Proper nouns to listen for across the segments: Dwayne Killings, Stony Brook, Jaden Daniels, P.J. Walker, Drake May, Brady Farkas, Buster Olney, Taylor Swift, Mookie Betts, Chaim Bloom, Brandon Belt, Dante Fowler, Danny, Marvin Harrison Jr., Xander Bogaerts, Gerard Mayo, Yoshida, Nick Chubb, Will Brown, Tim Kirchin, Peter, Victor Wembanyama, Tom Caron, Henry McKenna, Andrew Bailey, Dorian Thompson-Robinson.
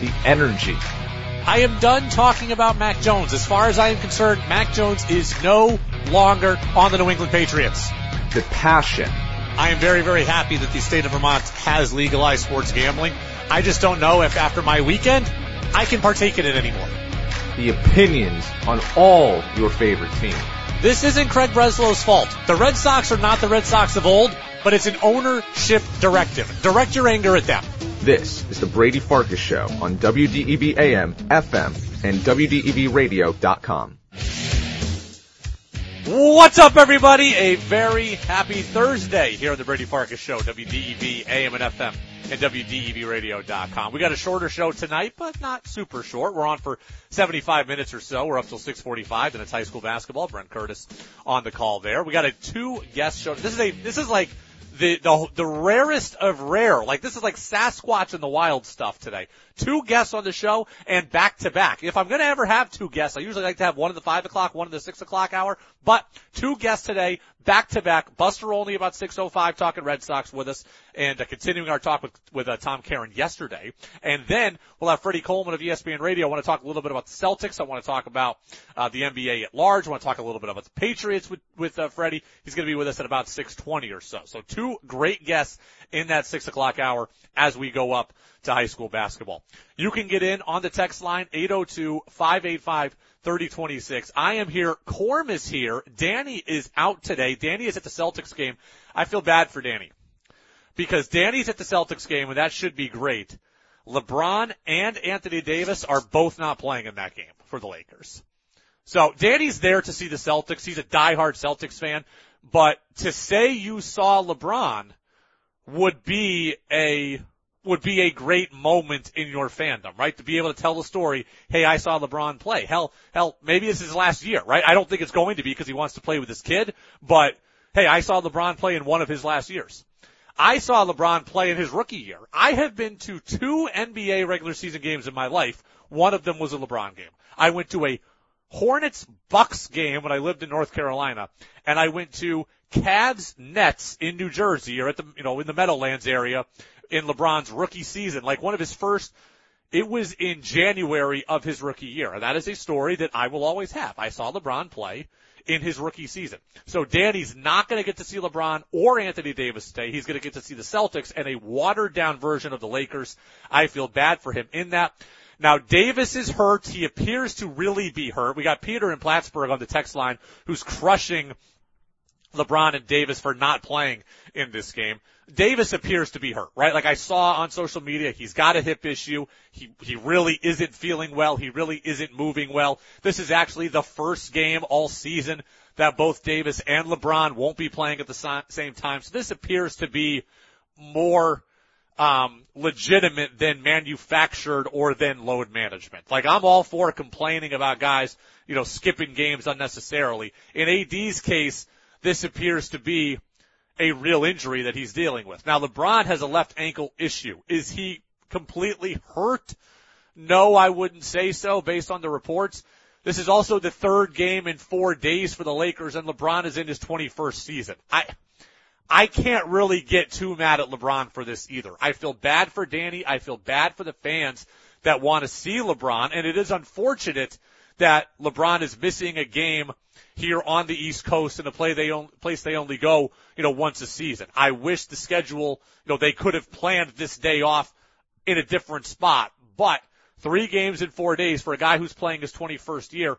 the energy. I am done talking about Mac Jones. As far as I am concerned, Mac Jones is no longer on the New England Patriots. The passion. I am very, very happy that the state of Vermont has legalized sports gambling. I just don't know if after my weekend, I can partake in it anymore. The opinions on all your favorite teams. This isn't Craig Breslow's fault. The Red Sox are not the Red Sox of old, but it's an ownership directive. Direct your anger at them. This is the Brady Farkas Show on WDEV AM, FM, and WDEVradio.com. What's up, everybody? A very happy Thursday here on the Brady Farkas Show, WDEV AM and FM, and WDEVradio.com. We got a shorter show tonight, but not super short. We're on for 75 minutes or so. We're up till 6:45, and it's high school basketball. Brent Curtis on the call there. We got a two-guest show. This is like the rarest of rare. Like, this is like Sasquatch in the wild stuff today. Two guests on the show and back-to-back. If I'm going to ever have two guests, I usually like to have one at the 5 o'clock, one at the 6 o'clock hour, but two guests today, back-to-back. Buster Olney about 6:05 talking Red Sox with us and continuing our talk with Tom Caron yesterday. And then we'll have Freddie Coleman of ESPN Radio. I want to talk a little bit about the Celtics. I want to talk about the NBA at large. I want to talk a little bit about the Patriots with Freddie. He's going to be with us at about 6:20 or so. So two great guests in that 6 o'clock hour as we go up to high school basketball. You can get in on the text line, 802-585-3026. I am here. Corm is here. Danny is out today. Danny is at the Celtics game. I feel bad for Danny because Danny's at the Celtics game, and that should be great. LeBron and Anthony Davis are both not playing in that game for the Lakers. So Danny's there to see the Celtics. He's a diehard Celtics fan. But to say you saw LeBron would be a great moment in your fandom, right? To be able to tell the story, hey, I saw LeBron play. Hell, maybe this is his last year, right? I don't think it's going to be because he wants to play with his kid, but hey, I saw LeBron play in one of his last years. I saw LeBron play in his rookie year. I have been to two NBA regular season games in my life. One of them was a LeBron game. I went to a Hornets-Bucks game when I lived in North Carolina, and I went to Cavs-Nets in New Jersey, or at the, in the Meadowlands area, in LeBron's rookie season, like one of his first, it was in January of his rookie year. And that is a story that I will always have. I saw LeBron play in his rookie season. So Danny's not going to get to see LeBron or Anthony Davis today. He's going to get to see the Celtics and a watered down version of the Lakers. I feel bad for him in that. Now, Davis is hurt. He appears to really be hurt. We got Peter in Plattsburgh on the text line who's crushing LeBron and Davis for not playing in this game. Davis appears to be hurt, right? Like I saw on social media, he's got a hip issue. He really isn't feeling well. He really isn't moving well. This is actually the first game all season that both Davis and LeBron won't be playing at the same time. So this appears to be more legitimate than manufactured or than load management. Like, I'm all for complaining about guys, skipping games unnecessarily. In AD's case, this appears to be a real injury that he's dealing with. Now, LeBron has a left ankle issue. Is he completely hurt? No, I wouldn't say so based on the reports. This is also the third game in 4 days for the Lakers, and LeBron is in his 21st season. I can't really get too mad at LeBron for this either. I feel bad for Danny. I feel bad for the fans that want to see LeBron, and it is unfortunate that LeBron is missing a game here on the East Coast in a place they only go, once a season. I wish the schedule, they could have planned this day off in a different spot. But 3 games in 4 days for a guy who's playing his 21st year,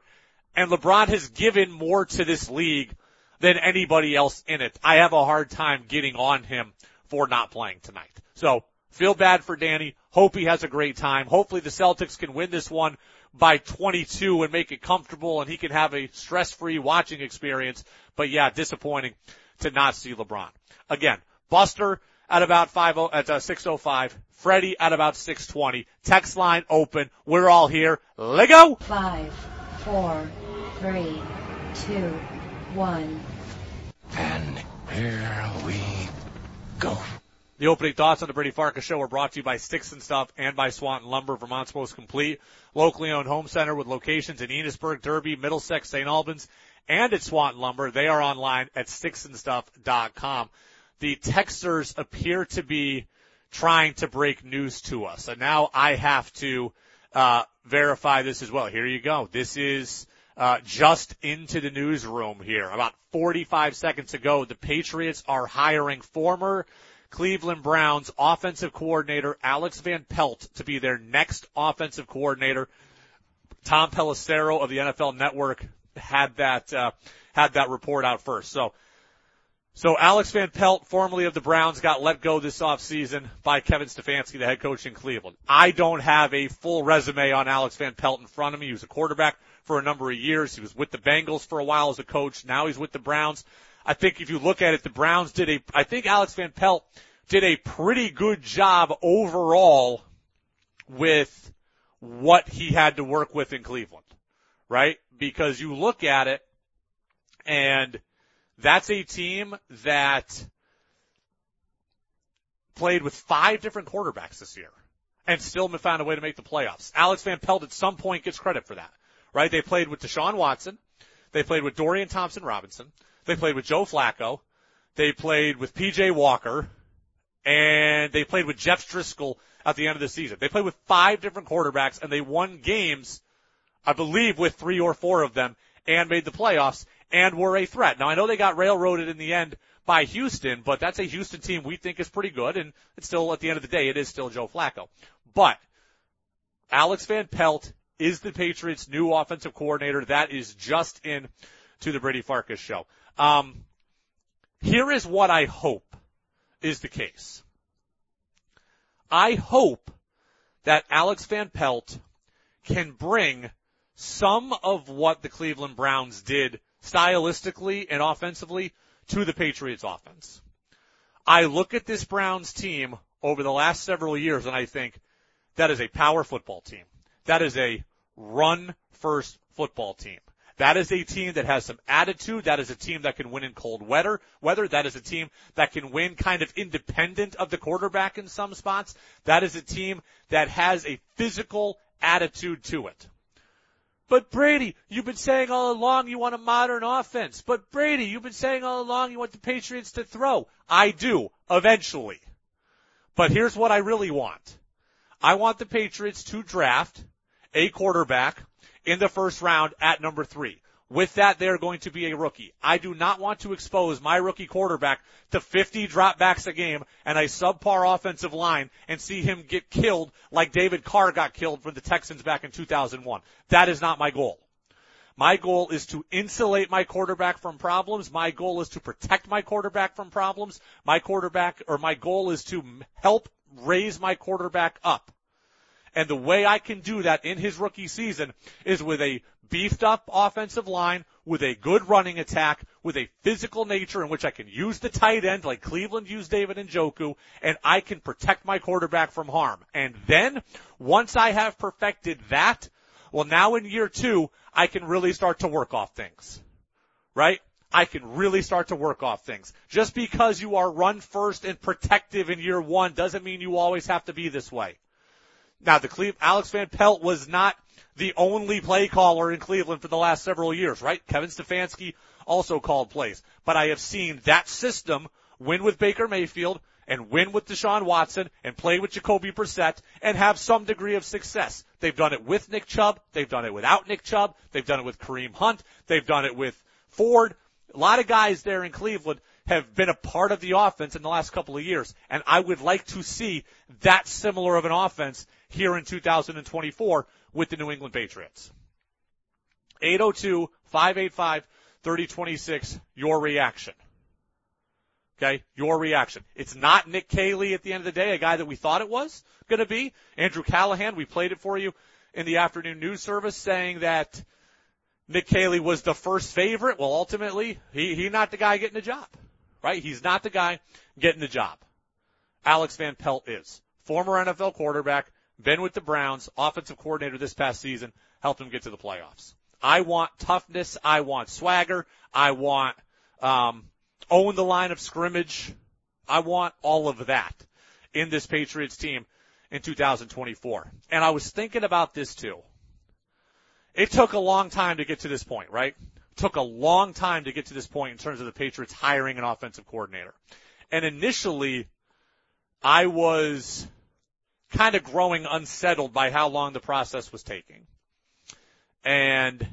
and LeBron has given more to this league than anybody else in it. I have a hard time getting on him for not playing tonight. So feel bad for Danny. Hope he has a great time. Hopefully the Celtics can win this one by 22 and make it comfortable, and he can have a stress-free watching experience. But, yeah, disappointing to not see LeBron. Again, Buster at about 6:05, Freddie at about 6:20. Text line open. We're all here. Lego. 5, 4, 3, 2, 1. And here we go. The opening thoughts on the Brady Farkas Show are brought to you by Sticks and Stuff and by Swanton Lumber, Vermont's most complete locally owned home center with locations in Enosburg, Derby, Middlesex, St. Albans, and at Swanton Lumber. They are online at sticksandstuff.com. The texters appear to be trying to break news to us. And now I have to verify this as well. Here you go. This is just into the newsroom here. About 45 seconds ago, the Patriots are hiring former Cleveland Browns offensive coordinator Alex Van Pelt to be their next offensive coordinator. Tom Pelissero of the NFL Network had that report out first. So Alex Van Pelt, formerly of the Browns, got let go this offseason by Kevin Stefanski, the head coach in Cleveland. I don't have a full resume on Alex Van Pelt in front of me. He was a quarterback for a number of years. He was with the Bengals for a while as a coach. Now he's with the Browns. I think if you look at it, the Browns I think Alex Van Pelt did a pretty good job overall with what he had to work with in Cleveland, right? Because you look at it, and that's a team that played with 5 different quarterbacks this year and still found a way to make the playoffs. Alex Van Pelt at some point gets credit for that, right? They played with Deshaun Watson. They played with Dorian Thompson-Robinson. They played with Joe Flacco. They played with P.J. Walker. And they played with Jeff Driscoll at the end of the season. They played with 5 different quarterbacks, and they won games, I believe, with 3 or 4 of them and made the playoffs and were a threat. Now, I know they got railroaded in the end by Houston, but that's a Houston team we think is pretty good, and it's still, at the end of the day, it is still Joe Flacco. But Alex Van Pelt is the Patriots' new offensive coordinator. That is just in to the Brady Farkas show. Here is what I hope is the case. I hope that Alex Van Pelt can bring some of what the Cleveland Browns did stylistically and offensively to the Patriots offense. I look at this Browns team over the last several years, and I think that is a power football team. That is a run-first football team. That is a team that has some attitude. That is a team that can win in cold weather. That is a team that can win kind of independent of the quarterback in some spots. That is a team that has a physical attitude to it. But Brady, you've been saying all along you want a modern offense. But Brady, you've been saying all along you want the Patriots to throw. I do, eventually. But here's what I really want. I want the Patriots to draft a quarterback in the first round at number 3. With that, they're going to be a rookie. I do not want to expose my rookie quarterback to 50 dropbacks a game and a subpar offensive line and see him get killed like David Carr got killed for the Texans back in 2001. That is not my goal. My goal is to insulate my quarterback from problems. My goal is to protect my quarterback from problems. My goal is to help raise my quarterback up. And the way I can do that in his rookie season is with a beefed-up offensive line, with a good running attack, with a physical nature in which I can use the tight end like Cleveland used David Njoku, and I can protect my quarterback from harm. And then, once I have perfected that, well, now in year 2, I can really start to work off things, right? I can really start to work off things. Just because you are run first and protective in year 1 doesn't mean you always have to be this way. Now, Alex Van Pelt was not the only play caller in Cleveland for the last several years, right? Kevin Stefanski also called plays. But I have seen that system win with Baker Mayfield and win with Deshaun Watson and play with Jacoby Brissett and have some degree of success. They've done it with Nick Chubb. They've done it without Nick Chubb. They've done it with Kareem Hunt. They've done it with Ford. A lot of guys there in Cleveland have been a part of the offense in the last couple of years, and I would like to see that similar of an offense here in 2024 with the New England Patriots. 802-585-3026, your reaction. Okay, your reaction. It's not Nick Caley at the end of the day, a guy that we thought it was going to be. Andrew Callahan, we played it for you in the afternoon news service, saying that Nick Caley was the first favorite. Well, ultimately, he's not the guy getting the job, right? He's not the guy getting the job. Alex Van Pelt is. Former NFL quarterback, been with the Browns, offensive coordinator this past season, helped him get to the playoffs. I want toughness. I want swagger. I want own the line of scrimmage. I want all of that in this Patriots team in 2024. And I was thinking about this too. It took a long time to get to this point, right? It took a long time to get to this point in terms of the Patriots hiring an offensive coordinator. And initially, I was kind of growing unsettled by how long the process was taking. And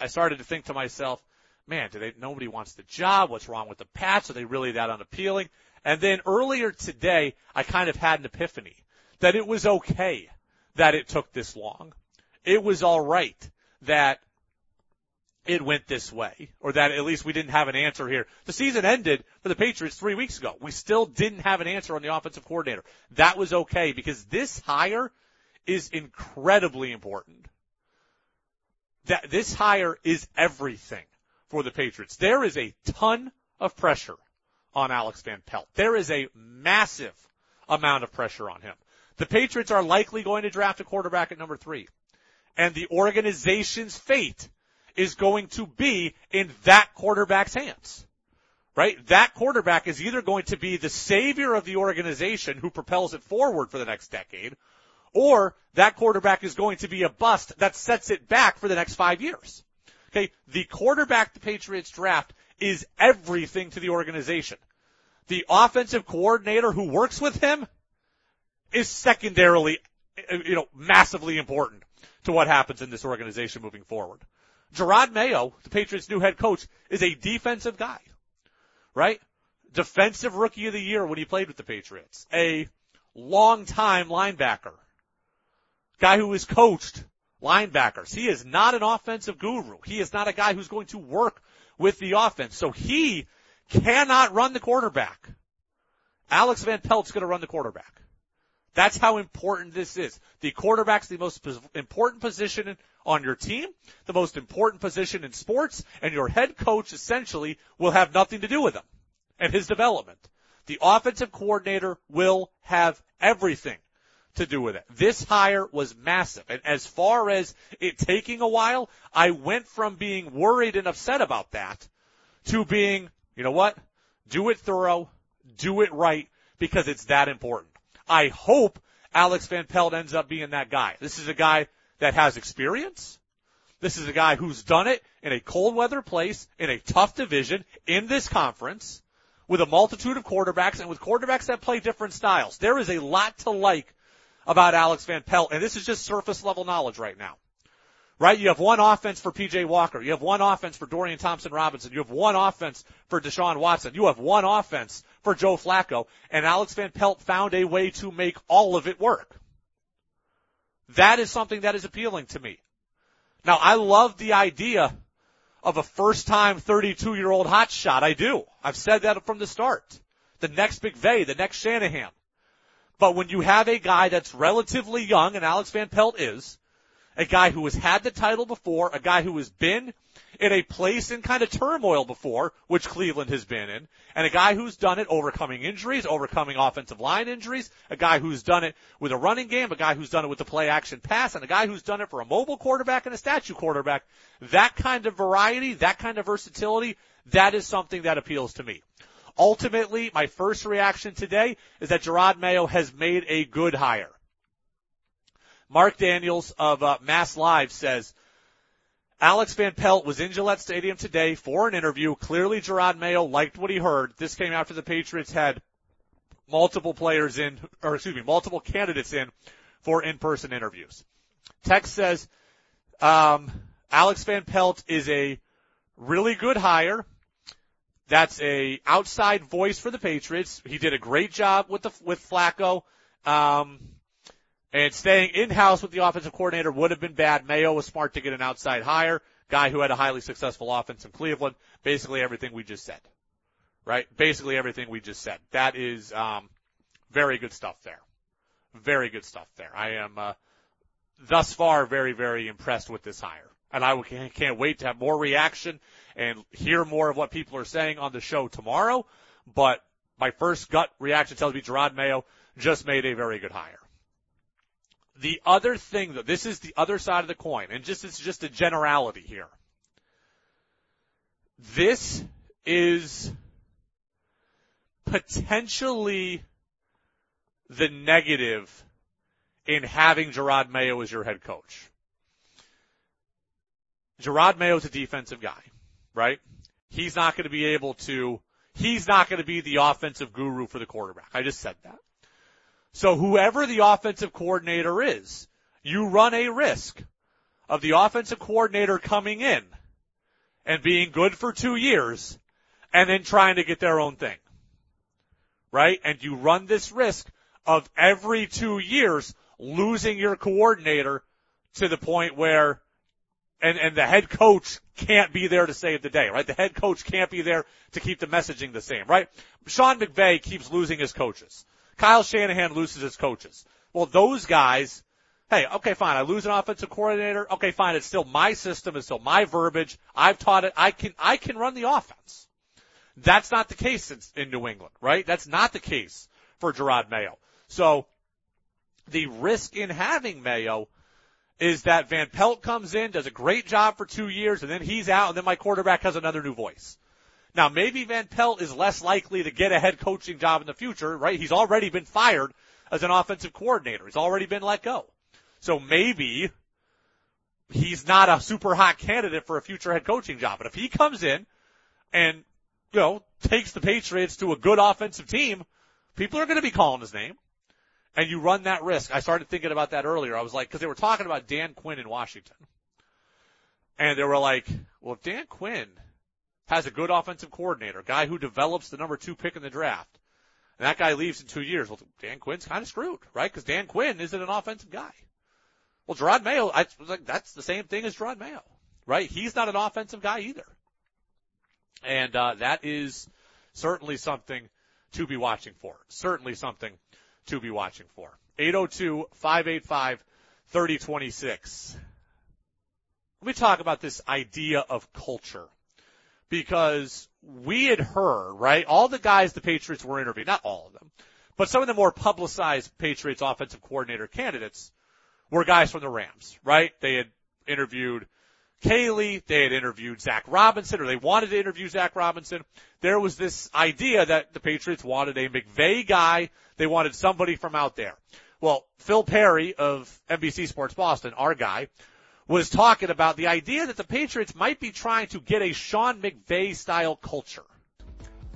I started to think to myself, man, nobody wants the job. What's wrong with the Pats? Are they really that unappealing? And then earlier today, I kind of had an epiphany that it was okay that it took this long. It was all right that it went this way, or that at least we didn't have an answer here. The season ended for the Patriots 3 weeks ago. We still didn't have an answer on the offensive coordinator. That was okay, because this hire is incredibly important. That this hire is everything for the Patriots. There is a ton of pressure on Alex Van Pelt. There is a massive amount of pressure on him. The Patriots are likely going to draft a quarterback at number 3. And the organization's fate is going to be in that quarterback's hands, right? That quarterback is either going to be the savior of the organization who propels it forward for the next decade, or that quarterback is going to be a bust that sets it back for the next 5 years. Okay, the quarterback the Patriots draft is everything to the organization. The offensive coordinator who works with him is secondarily, massively important to what happens in this organization moving forward. Gerard Mayo, the Patriots' new head coach, is a defensive guy, right? Defensive Rookie of the Year when he played with the Patriots. A long-time linebacker. Guy who has coached linebackers. He is not an offensive guru. He is not a guy who's going to work with the offense. So he cannot run the quarterback. Alex Van Pelt's going to run the quarterback. That's how important this is. The quarterback's the most important position on your team, the most important position in sports, and your head coach essentially will have nothing to do with him and his development. The offensive coordinator will have everything to do with it. This hire was massive. And as far as it taking a while, I went from being worried and upset about that to being, you know what, do it thorough, do it right, because it's that important. I hope Alex Van Pelt ends up being that guy. This is a guy that has experience. This is a guy who's done it in a cold weather place, in a tough division, in this conference, with a multitude of quarterbacks and with quarterbacks that play different styles. There is a lot to like about Alex Van Pelt, and this is just surface level knowledge right now. Right? You have one offense for P.J. Walker. You have one offense for Dorian Thompson-Robinson. You have one offense for Deshaun Watson. You have one offense for Joe Flacco. And Alex Van Pelt found a way to make all of it work. That is something that is appealing to me. Now, I love the idea of a first-time 32-year-old hotshot. I do. I've said that from the start. The next McVay, the next Shanahan. But when you have a guy that's relatively young, and Alex Van Pelt is, a guy who has had the title before, a guy who has been in a place in kind of turmoil before, which Cleveland has been in, and a guy who's done it overcoming injuries, overcoming offensive line injuries, a guy who's done it with a running game, a guy who's done it with a play-action pass, and a guy who's done it for a mobile quarterback and a statue quarterback. That kind of variety, that kind of versatility, that is something that appeals to me. Ultimately, my first reaction today is that Gerard Mayo has made a good hire. Mark Daniels of Mass Live says, Alex Van Pelt was in Gillette Stadium today for an interview. Clearly Gerard Mayo liked what he heard. This came after the Patriots had multiple candidates in for in-person interviews. Text says, Alex Van Pelt is a really good hire. That's a outside voice for the Patriots. He did a great job with Flacco. And staying in-house with the offensive coordinator would have been bad. Mayo was smart to get an outside hire, guy who had a highly successful offense in Cleveland. Basically everything we just said, right? Basically everything we just said. That is very good stuff there. Very good stuff there. I am thus far very, very impressed with this hire. And I can't wait to have more reaction and hear more of what people are saying on the show tomorrow. But my first gut reaction tells me Gerard Mayo just made a very good hire. The other thing, though, this is the other side of the coin, and it's just a generality here. This is potentially the negative in having Gerard Mayo as your head coach. Gerard Mayo's a defensive guy, right? He's not going to be the offensive guru for the quarterback. I just said that. So whoever the offensive coordinator is, you run a risk of the offensive coordinator coming in and being good for 2 years and then trying to get their own thing, right? And you run this risk of every 2 years losing your coordinator to the point where, and the head coach can't be there to save the day, right? The head coach can't be there to keep the messaging the same, right? Sean McVay keeps losing his coaches. Kyle Shanahan loses his coaches. Well, those guys, hey, okay, fine, I lose an offensive coordinator. Okay, fine, it's still my system, it's still my verbiage. I've taught it. I can run the offense. That's not the case in New England, right? That's not the case for Gerard Mayo. So the risk in having Mayo is that Van Pelt comes in, does a great job for 2 years, and then he's out, and then my quarterback has another new voice. Now, maybe Van Pelt is less likely to get a head coaching job in the future, right? He's already been fired as an offensive coordinator. He's already been let go. So maybe he's not a super hot candidate for a future head coaching job. But if he comes in and, you know, takes the Patriots to a good offensive team, people are going to be calling his name. And you run that risk. I started thinking about that earlier. I was like, because they were talking about Dan Quinn in Washington. And they were like, well, if Dan Quinn has a good offensive coordinator, guy who develops the number 2 pick in the draft, and that guy leaves in 2 years, well, Dan Quinn's kind of screwed, right? Because Dan Quinn isn't an offensive guy. Well, Gerard Mayo, I was like, that's the same thing as Gerard Mayo, right? He's not an offensive guy either. And that is certainly something to be watching for. Certainly something to be watching for. 802-585-3026. Let me talk about this idea of culture, because we had heard, right, all the guys the Patriots were interviewing, not all of them, but some of the more publicized Patriots offensive coordinator candidates were guys from the Rams, right? They had interviewed Caley, they had interviewed Zach Robinson, or they wanted to interview Zach Robinson. There was this idea that the Patriots wanted a McVay guy. They wanted somebody from out there. Well, Phil Perry of NBC Sports Boston, our guy, was talking about the idea that the Patriots might be trying to get a Sean McVay-style culture.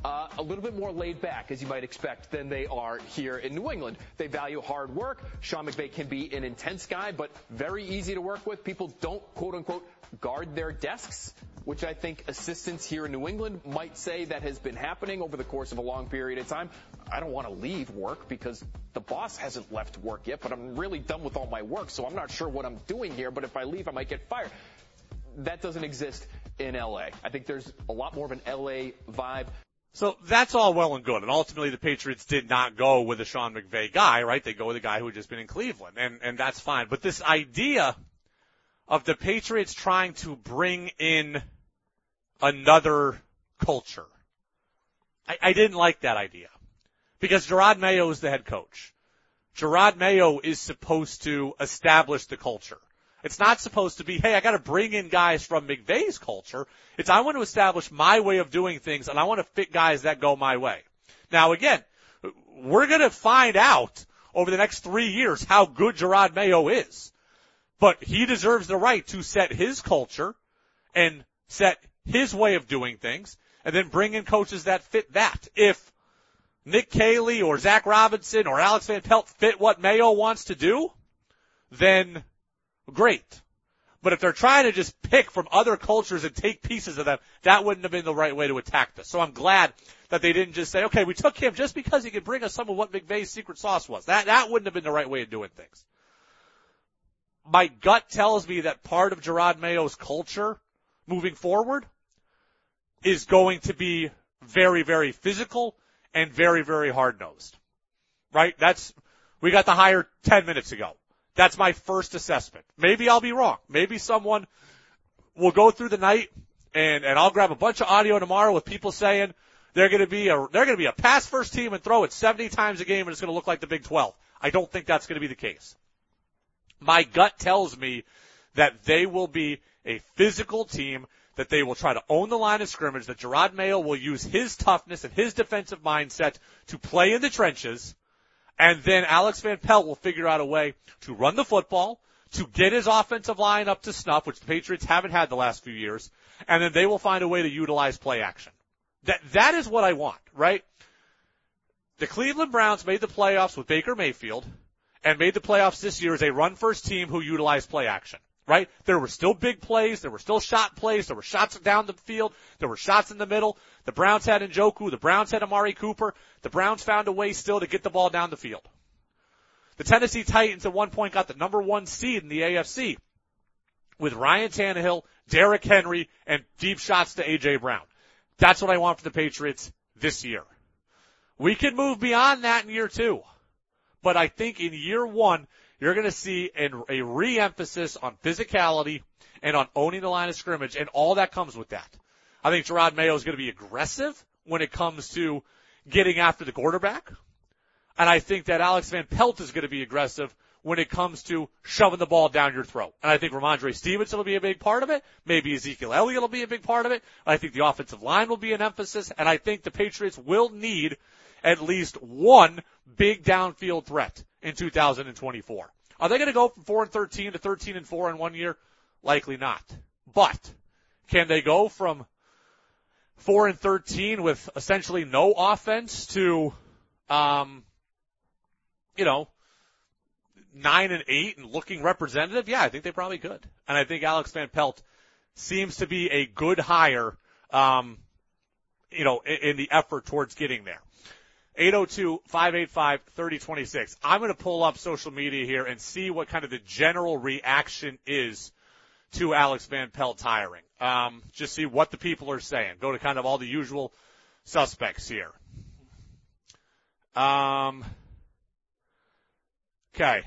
A little bit more laid back, as you might expect, than they are here in New England. They value hard work. Sean McVay can be an intense guy, but very easy to work with. People don't, quote-unquote, guard their desks, which I think assistants here in New England might say that has been happening over the course of a long period of time. I don't want to leave work because the boss hasn't left work yet, but I'm really done with all my work, so I'm not sure what I'm doing here, but if I leave, I might get fired. That doesn't exist in L.A. I think there's a lot more of an L.A. vibe. So that's all well and good, and ultimately the Patriots did not go with a Sean McVay guy, right? They go with a guy who had just been in Cleveland, and that's fine. But this idea of the Patriots trying to bring in another culture, I didn't like that idea, because Gerard Mayo is the head coach. Gerard Mayo is supposed to establish the culture. It's not supposed to be, hey, I got to bring in guys from McVay's culture. It's I want to establish my way of doing things, and I want to fit guys that go my way. Now, again, we're going to find out over the next 3 years how good Gerard Mayo is. But he deserves the right to set his culture and set his way of doing things and then bring in coaches that fit that. If Nick Caley or Zach Robinson or Alex Van Pelt fit what Mayo wants to do, then great. But if they're trying to just pick from other cultures and take pieces of them, that wouldn't have been the right way to attack this. So I'm glad that they didn't just say, okay, we took him just because he could bring us some of what McVay's secret sauce was. That wouldn't have been the right way of doing things. My gut tells me that part of Gerard Mayo's culture moving forward is going to be very, very physical and very, very hard-nosed, right? We got the hire 10 minutes ago. That's my first assessment. Maybe I'll be wrong. Maybe someone will go through the night and I'll grab a bunch of audio tomorrow with people saying they're going to be a pass first team and throw it 70 times a game and it's going to look like the Big 12. I don't think that's going to be the case. My gut tells me that they will be a physical team, that they will try to own the line of scrimmage, that Gerard Mayo will use his toughness and his defensive mindset to play in the trenches. And then Alex Van Pelt will figure out a way to run the football, to get his offensive line up to snuff, which the Patriots haven't had the last few years, and then they will find a way to utilize play action. That is what I want, right? The Cleveland Browns made the playoffs with Baker Mayfield and made the playoffs this year as a run-first team who utilized play action, right? There were still big plays. There were still shot plays. There were shots down the field. There were shots in the middle. The Browns had Njoku. The Browns had Amari Cooper. The Browns found a way still to get the ball down the field. The Tennessee Titans at one point got the number one seed in the AFC with Ryan Tannehill, Derrick Henry, and deep shots to A.J. Brown. That's what I want for the Patriots this year. We can move beyond that in year two. But I think in year one, you're going to see a re-emphasis on physicality and on owning the line of scrimmage and all that comes with that. I think Gerard Mayo is going to be aggressive when it comes to getting after the quarterback. And I think that Alex Van Pelt is going to be aggressive when it comes to shoving the ball down your throat. And I think Ramondre Stevenson will be a big part of it. Maybe Ezekiel Elliott will be a big part of it. I think the offensive line will be an emphasis. And I think the Patriots will need at least one big downfield threat in 2024. Are they going to go from 4-13 to 13-4 in 1 year? Likely not. But can they go from 4-13 with essentially no offense to, 9-8 and looking representative? Yeah, I think they probably could. And I think Alex Van Pelt seems to be a good hire, in the effort towards getting there. 802-585-3026. I'm going to pull up social media here and see what kind of the general reaction is to Alex Van Pelt hiring. Just see what the people are saying. Go to kind of all the usual suspects here. Okay.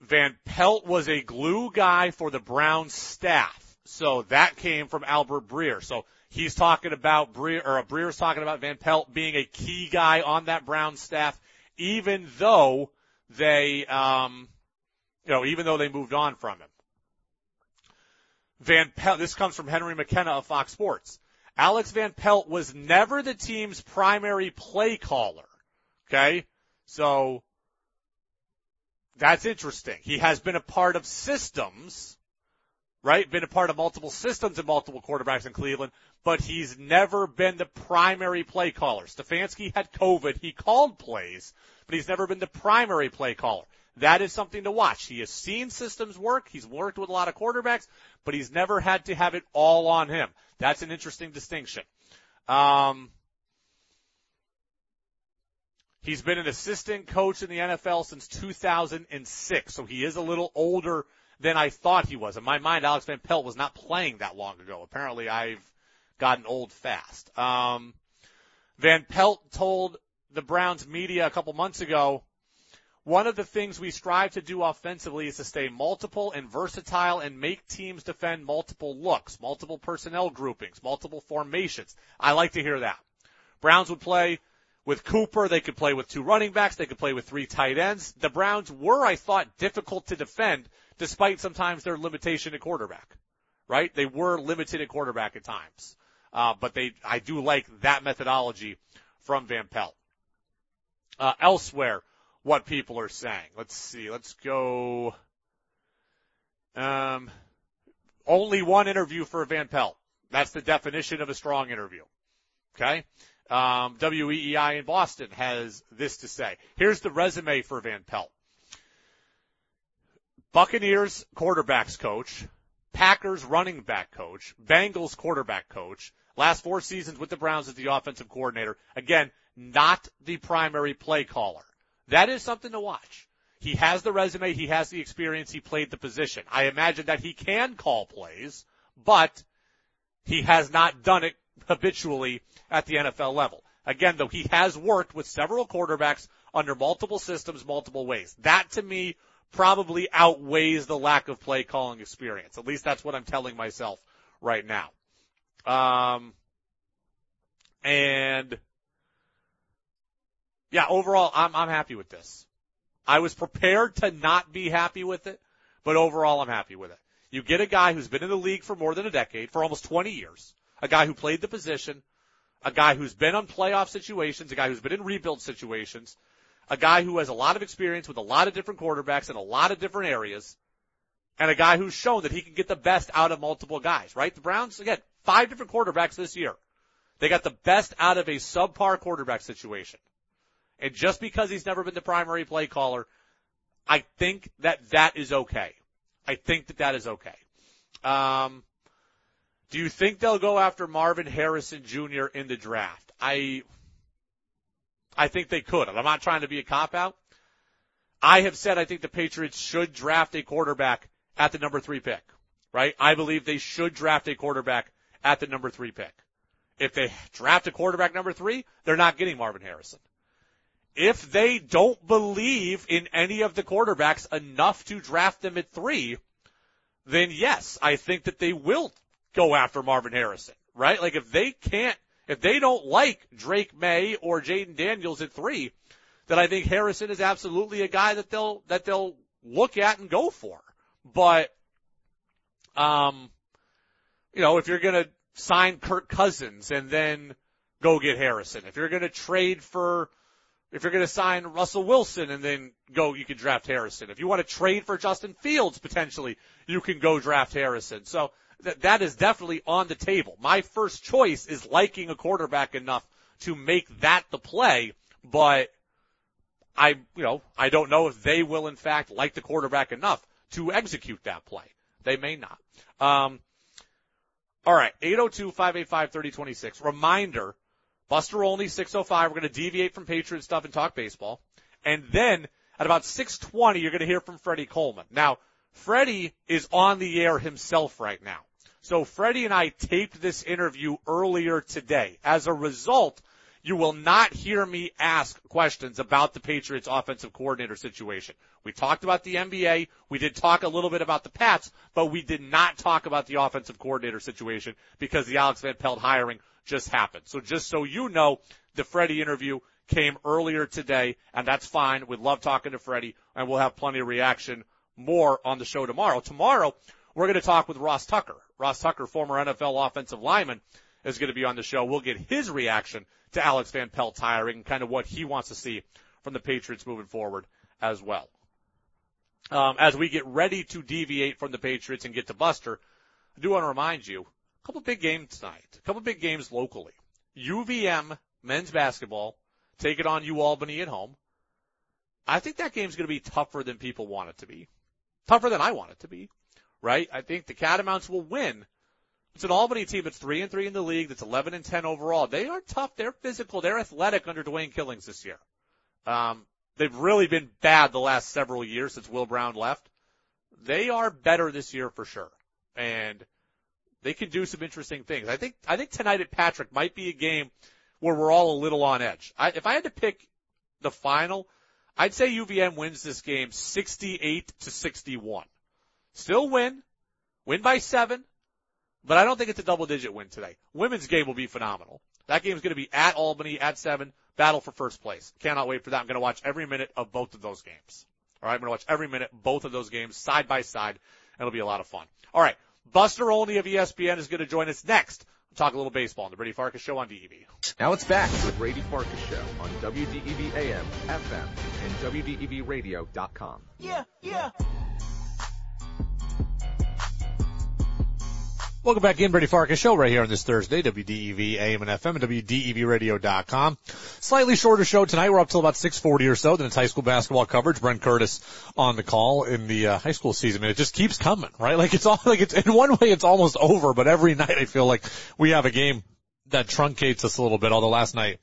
Van Pelt was a glue guy for the Browns staff. So that came from Albert Breer. So he's talking about Breer's talking about Van Pelt being a key guy on that Browns staff, even though they, even though they moved on from him. Van Pelt, this comes from Henry McKenna of Fox Sports. Alex Van Pelt was never the team's primary play caller. Okay? So, that's interesting. He has been a part of systems, right? Been a part of multiple systems and multiple quarterbacks in Cleveland, but he's never been the primary play caller. Stefanski had COVID. He called plays, but he's never been the primary play caller. That is something to watch. He has seen systems work. He's worked with a lot of quarterbacks, but he's never had to have it all on him. That's an interesting distinction. He's been an assistant coach in the NFL since 2006, so he is a little older than I thought he was. In my mind, Alex Van Pelt was not playing that long ago. Apparently, I've gotten old fast. Van Pelt told the Browns media a couple months ago, one of the things we strive to do offensively is to stay multiple and versatile and make teams defend multiple looks, multiple personnel groupings, multiple formations. I like to hear that. Browns would play with Cooper. They could play with two running backs. They could play with three tight ends. The Browns were, I thought, difficult to defend, despite sometimes their limitation at quarterback, right? They were limited at quarterback at times. But I do like that methodology from Van Pelt. Elsewhere, what people are saying. Let's see. Let's go. Only one interview for Van Pelt. That's the definition of a strong interview. Okay? WEEI in Boston has this to say. Here's the resume for Van Pelt. Buccaneers quarterbacks coach, Packers running back coach, Bengals quarterback coach, last four seasons with the Browns as the offensive coordinator. Again, not the primary play caller. That is something to watch. He has the resume. He has the experience. He played the position. I imagine that he can call plays, but he has not done it habitually at the NFL level. Again, though, he has worked with several quarterbacks under multiple systems, multiple ways. That, to me, probably outweighs the lack of play calling experience. At least that's what I'm telling myself right now. Overall, I'm happy with this. I was prepared to not be happy with it, but overall I'm happy with it. You get a guy who's been in the league for more than a decade, for almost 20 years, a guy who played the position, a guy who's been on playoff situations, a guy who's been in rebuild situations, a guy who has a lot of experience with a lot of different quarterbacks in a lot of different areas, and a guy who's shown that he can get the best out of multiple guys, right? The Browns, again, 5 different quarterbacks this year. They got the best out of a subpar quarterback situation. And just because he's never been the primary play caller, I think that is okay. I think that is okay. Do you think they'll go after Marvin Harrison Jr. in the draft? I think they could. And I'm not trying to be a cop-out. I have said I think the Patriots should draft a quarterback at the number 3 pick, right? I believe they should draft a quarterback at the number 3 pick. If they draft a quarterback number 3, they're not getting Marvin Harrison. If they don't believe in any of the quarterbacks enough to draft them at 3, then yes, I think that they will go after Marvin Harrison, right? Like if they don't like Drake May or Jaden Daniels at 3, then I think Harrison is absolutely a guy that they'll look at and go for. But, you know, if you're going to sign Kirk Cousins and then go get Harrison, if you're going to sign Russell Wilson and then you can draft Harrison. If you want to trade for Justin Fields, potentially, you can go draft Harrison. So that is definitely on the table. My first choice is liking a quarterback enough to make that the play, but I don't know if they will in fact like the quarterback enough to execute that play. They may not. All right, 802-585-3026. Reminder, Buster Olney, 605. We're going to deviate from Patriot stuff and talk baseball. And then at about 6:20, you're going to hear from Freddie Coleman. Now, Freddie is on the air himself right now. So Freddie and I taped this interview earlier today. As a result, you will not hear me ask questions about the Patriots offensive coordinator situation. We talked about the NBA. We did talk a little bit about the Pats, but we did not talk about the offensive coordinator situation because the Alex Van Pelt hiring just happened. So just so you know, the Freddie interview came earlier today, and that's fine. We love talking to Freddie, and we'll have plenty of reaction more on the show tomorrow. Tomorrow, we're going to talk with Ross Tucker. Ross Tucker, former NFL offensive lineman, is going to be on the show. We'll get his reaction to Alex Van Pelt's hiring and kind of what he wants to see from the Patriots moving forward as well. As we get ready to deviate from the Patriots and get to Buster, I do want to remind you, a couple big games tonight, a couple big games locally. UVM men's basketball, taking on UAlbany at home. I think that game's going to be tougher than people want it to be, tougher than I want it to be, right? I think the Catamounts will win. It's an Albany team that's 3-3 in the league, that's 11-10 overall. They are tough. They're physical. They're athletic under Dwayne Killings this year. They've really been bad the last several years since Will Brown left. They are better this year for sure. And they can do some interesting things. I think tonight at Patrick might be a game where we're all a little on edge. If I had to pick the final, I'd say UVM wins this game 68-61. Still win by 7. But I don't think it's a double-digit win today. Women's game will be phenomenal. That game's going to be at Albany at 7, battle for first place. Cannot wait for that. I'm going to watch every minute of both of those games. All right, I'm going to watch every minute of both of those games side by side. It'll be a lot of fun. All right, Buster Olney of ESPN is going to join us next. We'll talk a little baseball on the Brady Farkas Show on DEV. Now it's back to the Brady Farkas Show on WDEV AM, FM, and WDEVradio.com. Yeah, yeah. Welcome back in, Brady Farkas Show right here on this Thursday, WDEV AM and FM and WDEVradio.com. Slightly shorter show tonight. We're up till about 6:40 or so. Then it's high school basketball coverage. Brent Curtis on the call in the high school season. And it just keeps coming, right? It's in one way it's almost over, but every night I feel like we have a game that truncates us a little bit. Although last night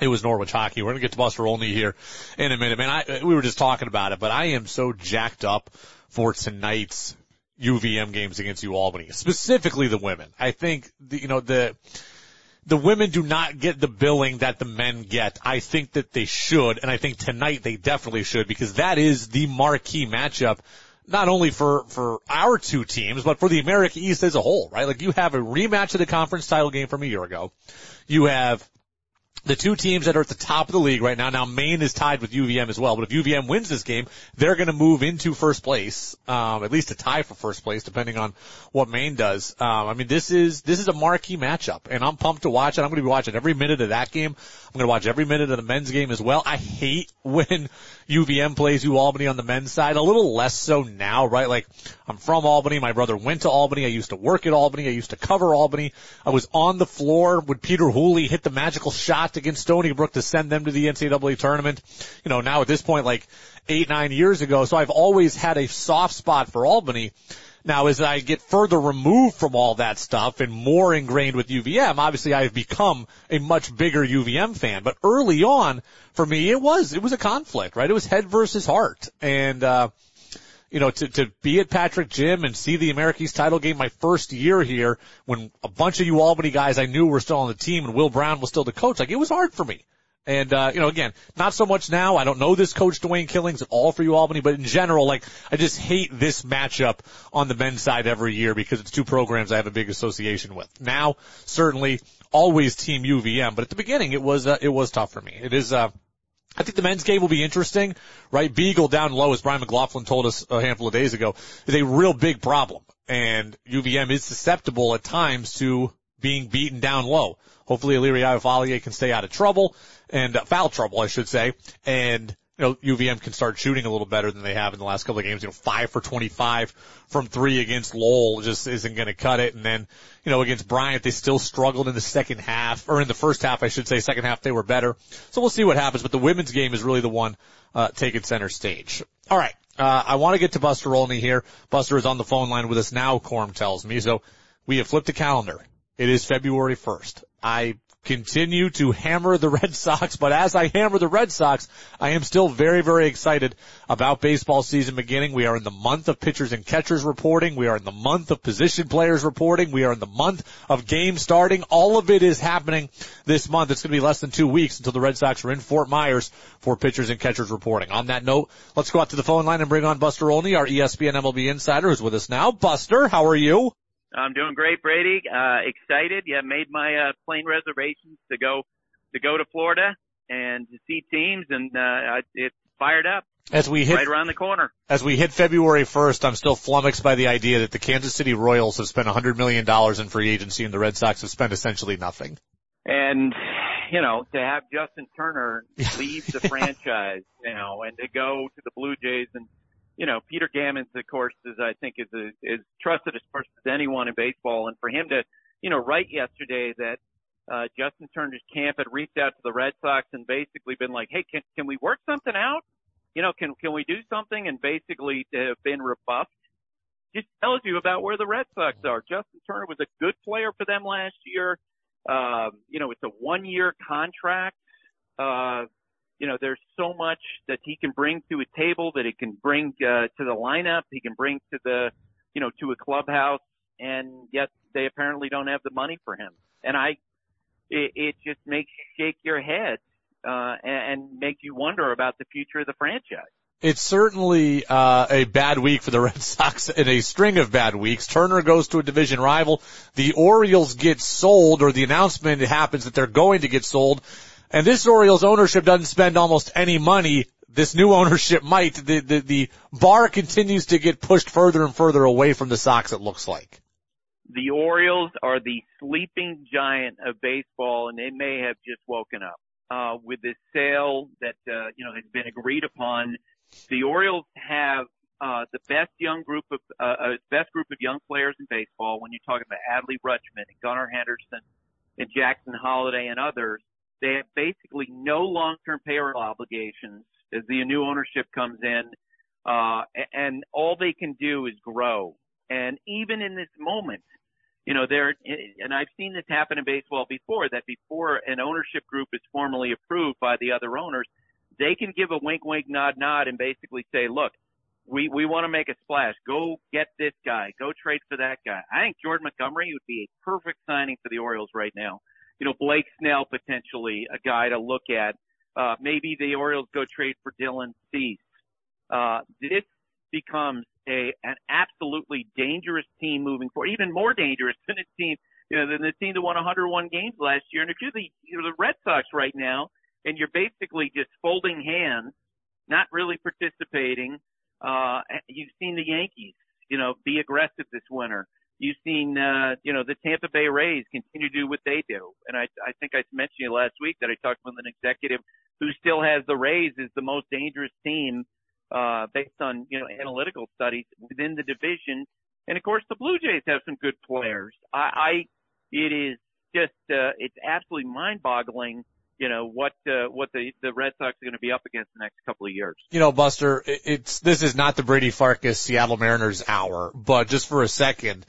it was Norwich hockey. We're going to get to Buster Olney here in a minute. Man, we were just talking about it, but I am so jacked up for tonight's UVM games against UAlbany, specifically the women. I think, the women do not get the billing that the men get. I think that they should, and I think tonight they definitely should, because that is the marquee matchup, not only for our two teams, but for the America East as a whole, right? Like, you have a rematch of the conference title game from a year ago. You have the two teams that are at the top of the league right now. Now, Maine is tied with UVM as well, but if UVM wins this game, they're going to move into first place, at least a tie for first place, depending on what Maine does. This is a marquee matchup, and I'm pumped to watch it. I'm going to be watching every minute of that game. I'm going to watch every minute of the men's game as well. I hate when UVM plays UAlbany on the men's side, a little less so now, right? Like, I'm from Albany. My brother went to Albany. I used to work at Albany. I used to cover Albany. I was on the floor when Peter Hooley hit the magical shot left against Stony Brook to send them to the NCAA tournament, you know, now at this point like 8-9 years ago. So I've always had a soft spot for Albany. Now, as I get further removed from all that stuff and more ingrained with UVM, obviously I've become a much bigger UVM fan. But early on, for me, it was a conflict, right? It was head versus heart. And, you know, to be at Patrick Gym and see the American East title game my first year here when a bunch of UAlbany guys I knew were still on the team and Will Brown was still the coach, like, it was hard for me. And, you know, again, not so much now. I don't know this coach, Dwayne Killings, at all for UAlbany, but in general, like, I just hate this matchup on the men's side every year because it's two programs I have a big association with. Now, certainly, always Team UVM, but at the beginning, it was tough for me. It is, I think the men's game will be interesting, right? Beagle down low, as Brian McLaughlin told us a handful of days ago, is a real big problem. And UVM is susceptible at times to being beaten down low. Hopefully, Iliri Iafalea can stay out of trouble. And foul trouble, I should say. And, you know, UVM can start shooting a little better than they have in the last couple of games. You know, 5 for 25 from three against Lowell just isn't going to cut it. And then, you know, against Bryant, they still struggled in the second half, or in the first half, I should say. Second half, they were better. So we'll see what happens. But the women's game is really the one, taking center stage. All right. I want to get to Buster Olney here. Buster is on the phone line with us now, Corm tells me. So we have flipped the calendar. It is February 1st. I continue to hammer the Red Sox, but as I hammer the Red Sox, I am still very, very excited about baseball season beginning. We are in the month of pitchers and catchers reporting. We are in the month of position players reporting. We are in the month of game starting. All of it is happening this month. It's going to be less than 2 weeks until the Red Sox are in Fort Myers for pitchers and catchers reporting. On that note, let's go out to the phone line and bring on Buster Olney, our ESPN MLB insider, who's with us now. Buster, how are you? I'm doing great, Brady. Excited. Yeah, made my plane reservations to go to Florida and to see teams, and it's fired up. As we hit right around the corner. As we hit February 1st, I'm still flummoxed by the idea that the Kansas City Royals have spent $100 million in free agency, and the Red Sox have spent essentially nothing. And you know, to have Justin Turner leave the franchise now and to go to the Blue Jays and. You know, Peter Gammons, of course, is trusted as first as anyone in baseball. And for him to, you know, write yesterday that, Justin Turner's camp had reached out to the Red Sox and basically been like, hey, can we work something out? You know, can we do something? And basically to have been rebuffed just tells you about where the Red Sox are. Justin Turner was a good player for them last year. You know, it's a 1-year contract. You know, there's so much that he can bring to a table, that he can bring to the lineup, he can bring to the, you know, to a clubhouse, and yet they apparently don't have the money for him. And it just makes you shake your head and make you wonder about the future of the franchise. It's certainly a bad week for the Red Sox and a string of bad weeks. Turner goes to a division rival. The Orioles get sold, or the announcement happens that they're going to get sold. And this Orioles ownership doesn't spend almost any money. This new ownership might. The bar continues to get pushed further and further away from the Sox, it looks like. The Orioles are the sleeping giant of baseball, and they may have just woken up. With this sale that, you know, has been agreed upon, the Orioles have, the best group of young players in baseball. When you're talking about Adley Rutschman and Gunnar Henderson and Jackson Holiday and others, they have basically no long-term payroll obligations as the new ownership comes in, and all they can do is grow. And even in this moment, you know, and I've seen this happen in baseball before, that before an ownership group is formally approved by the other owners, they can give a wink, wink, nod, nod, and basically say, look, we want to make a splash. Go get this guy. Go trade for that guy. I think Jordan Montgomery would be a perfect signing for the Orioles right now. You know, Blake Snell, potentially a guy to look at. Maybe the Orioles go trade for Dylan Cease. This becomes an absolutely dangerous team moving forward, even more dangerous than a team, you know, than the team that won 101 games last year. And if you're the Red Sox right now, and you're basically just folding hands, not really participating, you've seen the Yankees, you know, be aggressive this winter. You've seen, you know, the Tampa Bay Rays continue to do what they do. And I think I mentioned you last week that I talked with an executive who still has the Rays as the most dangerous team, based on, you know, analytical studies within the division. And of course the Blue Jays have some good players. It is just, it's absolutely mind boggling you know, what the Red Sox are going to be up against the next couple of years. You know, Buster, this is not the Brady Farkas Seattle Mariners hour, but just for a second,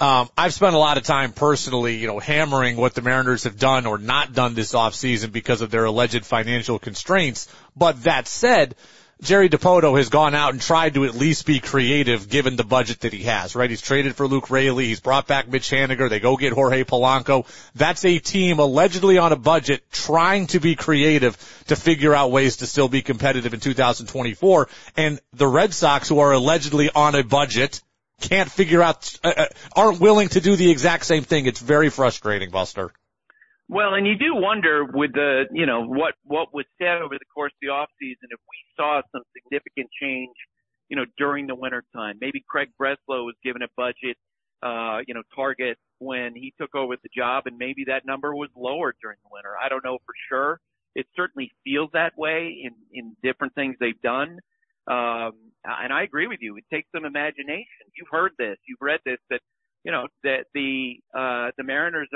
I've spent a lot of time personally, you know, hammering what the Mariners have done or not done this offseason because of their alleged financial constraints. But that said, Jerry DiPoto has gone out and tried to at least be creative given the budget that he has, right? He's traded for Luke Raley. He's brought back Mitch Haniger. They go get Jorge Polanco. That's a team allegedly on a budget trying to be creative to figure out ways to still be competitive in 2024. And the Red Sox, who are allegedly on a budget, can't figure out, aren't willing to do the exact same thing. It's very frustrating, Buster. Well, and you do wonder with the, you know, what was said over the course of the offseason, if we saw some significant change, you know, during the wintertime. Maybe Craig Breslow was given a budget, you know, target when he took over the job, and maybe that number was lower during the winter. I don't know for sure. It certainly feels that way in different things they've done. And I agree with you. It takes some imagination. You've heard this. You've read this, that, you know, that the Mariners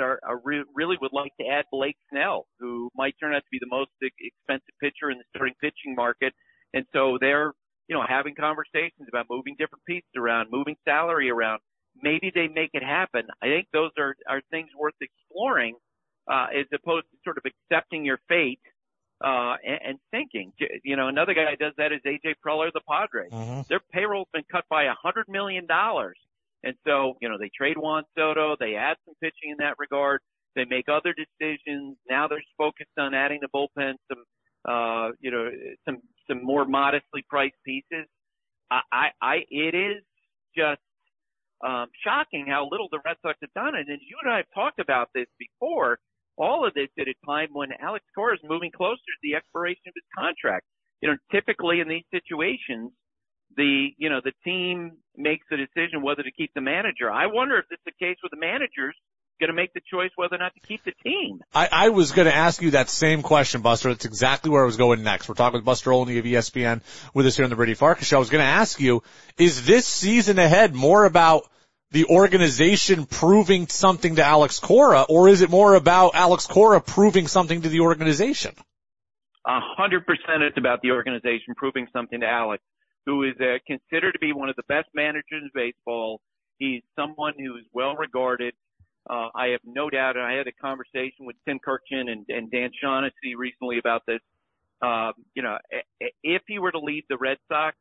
really would like to add Blake Snell, who might turn out to be the most expensive pitcher in the starting pitching market. And so they're, you know, having conversations about moving different pieces around, moving salary around. Maybe they make it happen. I think those are things worth exploring, as opposed to sort of accepting your fate, and thinking. You know, another guy that does that is AJ Preller of the Padres. Mm-hmm. Their payroll's been cut by $100 million. And so, you know, they trade Juan Soto. They add some pitching in that regard. They make other decisions. Now they're focused on adding the bullpen, some more modestly priced pieces. It is just, shocking how little the Red Sox have done. And then you and I have talked about this before, all of this at a time when Alex Cora is moving closer to the expiration of his contract. You know, typically in these situations, the team makes the decision whether to keep the manager. I wonder if it's the case with the managers going to make the choice whether or not to keep the team. I was going to ask you that same question, Buster. That's exactly where I was going next. We're talking with Buster Olney of ESPN with us here on the Brady Farkas Show. I was going to ask you, is this season ahead more about the organization proving something to Alex Cora, or is it more about Alex Cora proving something to the organization? 100% it's about the organization proving something to Alex, who is considered to be one of the best managers in baseball. He's someone who is well-regarded. I have no doubt, and I had a conversation with Tim Kirchin and Dan Shaughnessy recently about this. You know, if he were to leave the Red Sox,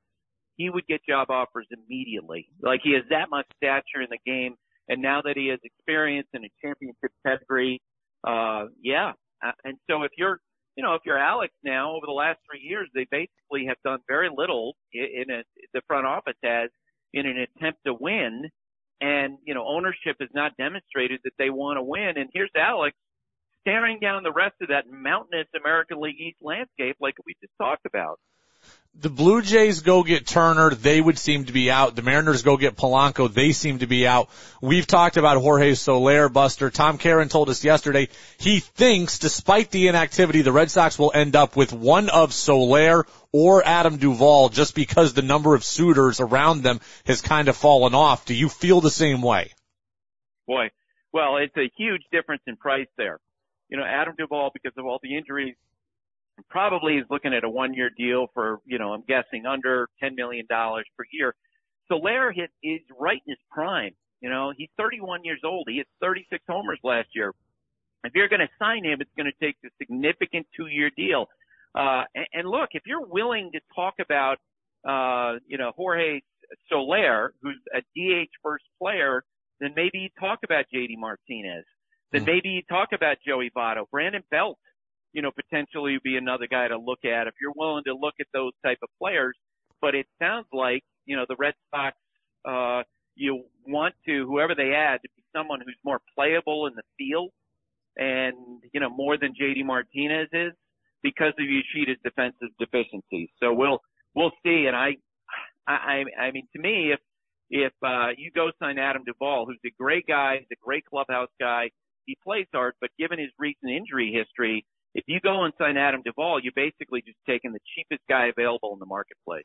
he would get job offers immediately. Like, he has that much stature in the game, and now that he has experience in a championship pedigree, And so if you're, you know, if you're Alex now, over the last 3 years, they basically have done very little the front office has in an attempt to win. And, you know, ownership has not demonstrated that they want to win. And here's Alex staring down the rest of that mountainous American League East landscape like we just talked about. The Blue Jays go get Turner. They would seem to be out. The Mariners go get Polanco. They seem to be out. We've talked about Jorge Soler, Buster. Tom Caron told us yesterday he thinks, despite the inactivity, the Red Sox will end up with one of Soler or Adam Duvall just because the number of suitors around them has kind of fallen off. Do you feel the same way? Boy, well, it's a huge difference in price there. You know, Adam Duvall, because of all the injuries, probably is looking at a one-year deal for, you know, I'm guessing under $10 million per year. Soler is right in his prime. You know, he's 31 years old. He hit 36 homers last year. If you're going to sign him, it's going to take a significant two-year deal. And look, if you're willing to talk about, you know, Jorge Soler, who's a DH first player, then maybe you talk about JD Martinez. Then maybe you talk about Joey Votto, Brandon Belt. You know, potentially be another guy to look at if you're willing to look at those type of players. But it sounds like, you know, the Red Sox, you want to, whoever they add, to be someone who's more playable in the field and, you know, more than JD Martinez is because of Yoshida's defensive deficiencies. So we'll see. And I mean, to me, if you go sign Adam Duvall, who's a great guy, he's a great clubhouse guy, he plays hard, but given his recent injury history, if you go and sign Adam Duvall, you're basically just taking the cheapest guy available in the marketplace.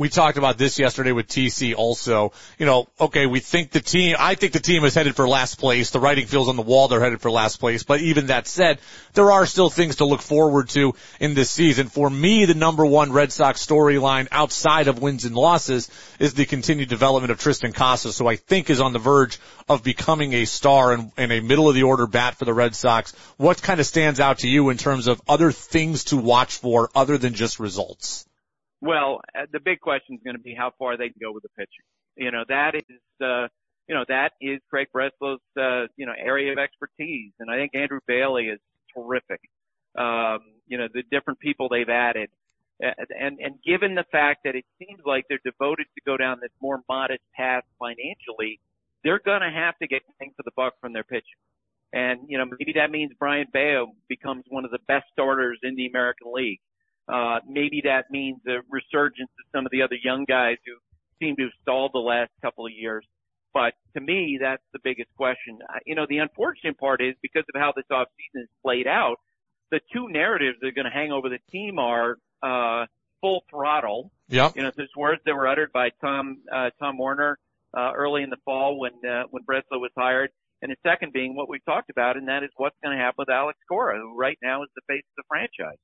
we talked about this yesterday with TC also. You know, okay, I think the team is headed for last place. The writing feels on the wall they're headed for last place. But even that said, there are still things to look forward to in this season. For me, the number one Red Sox storyline outside of wins and losses is the continued development of Tristan Casas, who I think is on the verge of becoming a star and a middle-of-the-order bat for the Red Sox. What kind of stands out to you in terms of other things to watch for other than just results? Well, the big question is going to be how far they can go with the pitching. You know, that is Craig Breslow's, area of expertise. And I think Andrew Bailey is terrific. The different people they've added. And given the fact that it seems like they're devoted to go down this more modest path financially, they're going to have to get bang for the buck from their pitching. And, you know, maybe that means Brian Bayo becomes one of the best starters in the American League. Maybe that means the resurgence of some of the other young guys who seem to have stalled the last couple of years. But to me, that's the biggest question. You know, the unfortunate part is because of how this offseason is played out, the two narratives that are going to hang over the team are full throttle. Yep. You know, those words that were uttered by Tom Werner early in the fall when Breslow was hired. And the second being what we've talked about, and that is what's going to happen with Alex Cora, who right now is the face of the franchise.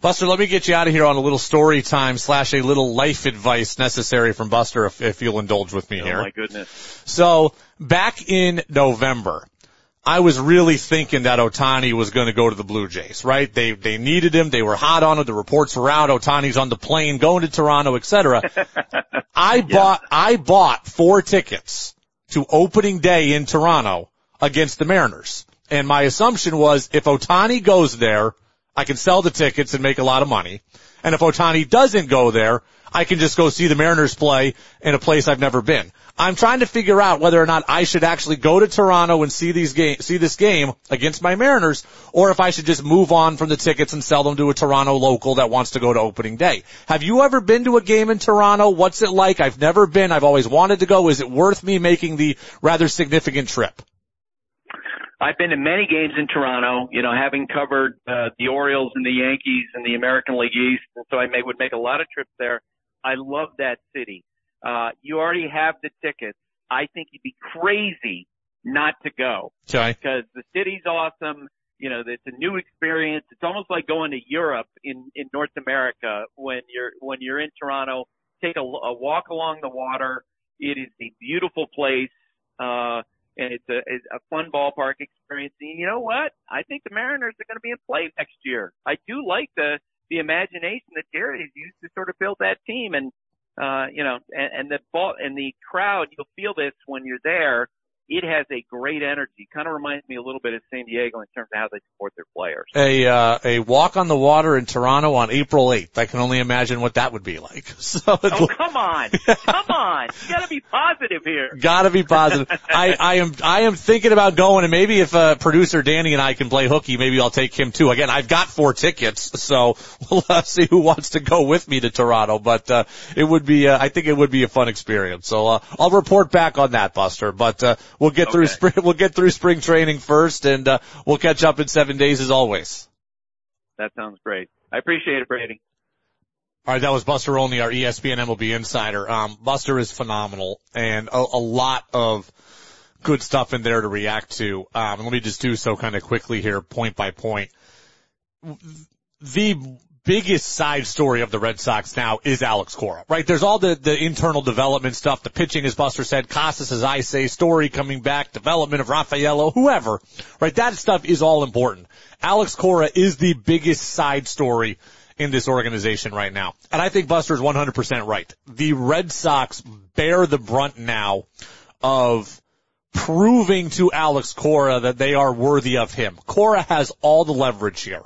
Buster, let me get you out of here on a little story time / a little life advice necessary from Buster, if you'll indulge with me here. Oh, my goodness. So back in November, I was really thinking that Ohtani was going to go to the Blue Jays, right? They needed him. They were hot on him. The reports were out. Ohtani's on the plane going to Toronto, et cetera. I bought 4 tickets to opening day in Toronto against the Mariners. And my assumption was if Ohtani goes there, I can sell the tickets and make a lot of money. And if Ohtani doesn't go there, I can just go see the Mariners play in a place I've never been. I'm trying to figure out whether or not I should actually go to Toronto and see this game against my Mariners, or if I should just move on from the tickets and sell them to a Toronto local that wants to go to opening day. Have you ever been to a game in Toronto? What's it like? I've never been. I've always wanted to go. Is it worth me making the rather significant trip? I've been to many games in Toronto, you know, having covered the Orioles and the Yankees and the American League East, and so I would make a lot of trips there. I love that city. You already have the tickets. I think you'd be crazy not to go. Okay. Because the city's awesome. You know, it's a new experience. It's almost like going to Europe in North America when you're in Toronto. Take a walk along the water. It is a beautiful place, and it's a fun ballpark experience. And you know what? I think the Mariners are going to be in play next year. I do like the imagination that Jerry has used to sort of build that team, and the crowd, you'll feel this when you're there. It has a great energy. Kind of reminds me a little bit of San Diego in terms of how they support their players. A walk on the water in Toronto on April 8th. I can only imagine what that would be like. Come on. You gotta be positive here. Gotta be positive. I am thinking about going, and maybe if producer Danny and I can play hooky, maybe I'll take him too. Again, I've got 4 tickets, so we'll see who wants to go with me to Toronto, but I think it would be a fun experience. So I'll report back on that, Buster, but We'll get through spring training first, and we'll catch up in 7 days as always. That sounds great. I appreciate it, Brady. All right, that was Buster Olney, our ESPN MLB insider. Buster is phenomenal, and a lot of good stuff in there to react to. Let me just do so kind of quickly here, point by point. The biggest side story of the Red Sox now is Alex Cora, right? There's all the internal development stuff, the pitching, as Buster said, Casas, as I say, Story coming back, development of Raffaello, whoever, right? That stuff is all important. Alex Cora is the biggest side story in this organization right now. And I think Buster's 100% right. The Red Sox bear the brunt now of proving to Alex Cora that they are worthy of him. Cora has all the leverage here.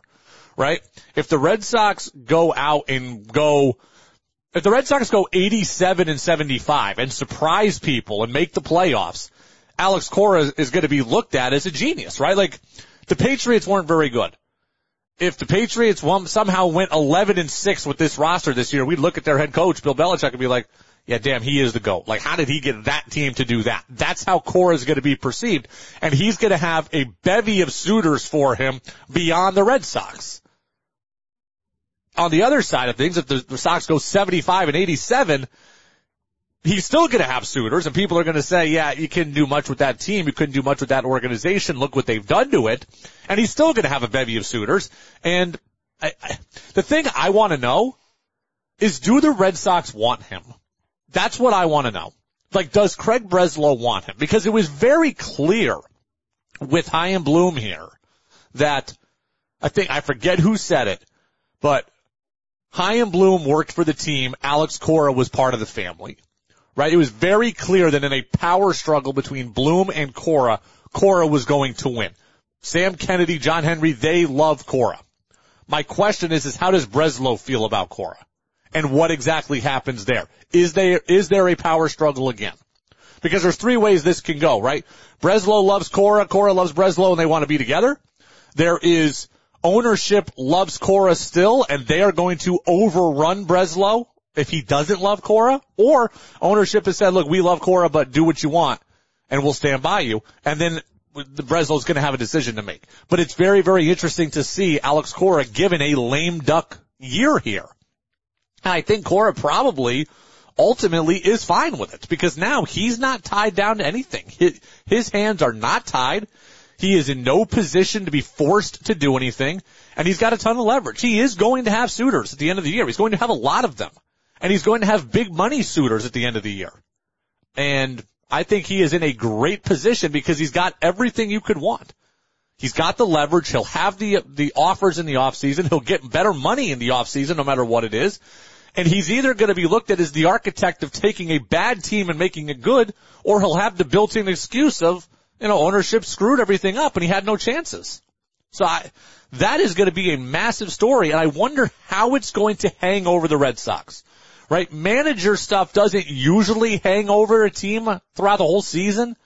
Right? If the Red Sox go out and if the Red Sox go 87-75 and surprise people and make the playoffs, Alex Cora is going to be looked at as a genius, right? Like, the Patriots weren't very good. If the Patriots somehow went 11-6 with this roster this year, we'd look at their head coach, Bill Belichick, and be like, yeah, damn, he is the GOAT. Like, how did he get that team to do that? That's how Cora is going to be perceived. And he's going to have a bevy of suitors for him beyond the Red Sox. on the other side of things, if the Sox go 75-87, he's still going to have suitors, and people are going to say, yeah, you couldn't do much with that team. You couldn't do much with that organization. Look what they've done to it. And he's still going to have a bevy of suitors. And the thing I want to know is, do the Red Sox want him? That's what I want to know. Like, does Craig Breslow want him? Because it was very clear with Chaim Bloom here that, I forget who said it, but Chaim Bloom worked for the team. Alex Cora was part of the family. Right? It was very clear that in a power struggle between Bloom and Cora, Cora was going to win. Sam Kennedy, John Henry, they love Cora. My question is how does Breslow feel about Cora? And what exactly happens there? Is there a power struggle again? Because there's three ways this can go, right? Breslow loves Cora, Cora loves Breslow, and they want to be together. There is ownership loves Cora still, and they are going to overrun Breslow if he doesn't love Cora, or ownership has said, look, we love Cora, but do what you want, and we'll stand by you. And then the Breslow's going to have a decision to make. But it's very, very interesting to see Alex Cora given a lame duck year here. And I think Cora probably ultimately is fine with it, because now he's not tied down to anything. His hands are not tied. He is in no position to be forced to do anything, and he's got a ton of leverage. He is going to have suitors at the end of the year. He's going to have a lot of them. And he's going to have big money suitors at the end of the year. And I think he is in a great position because he's got everything you could want. He's got the leverage. He'll have the offers in the offseason. He'll get better money in the offseason no matter what it is. And he's either going to be looked at as the architect of taking a bad team and making it good, or he'll have the built-in excuse of, ownership screwed everything up and he had no chances. So that is going to be a massive story, and I wonder how it's going to hang over the Red Sox. Right? Manager stuff doesn't usually hang over a team throughout the whole season.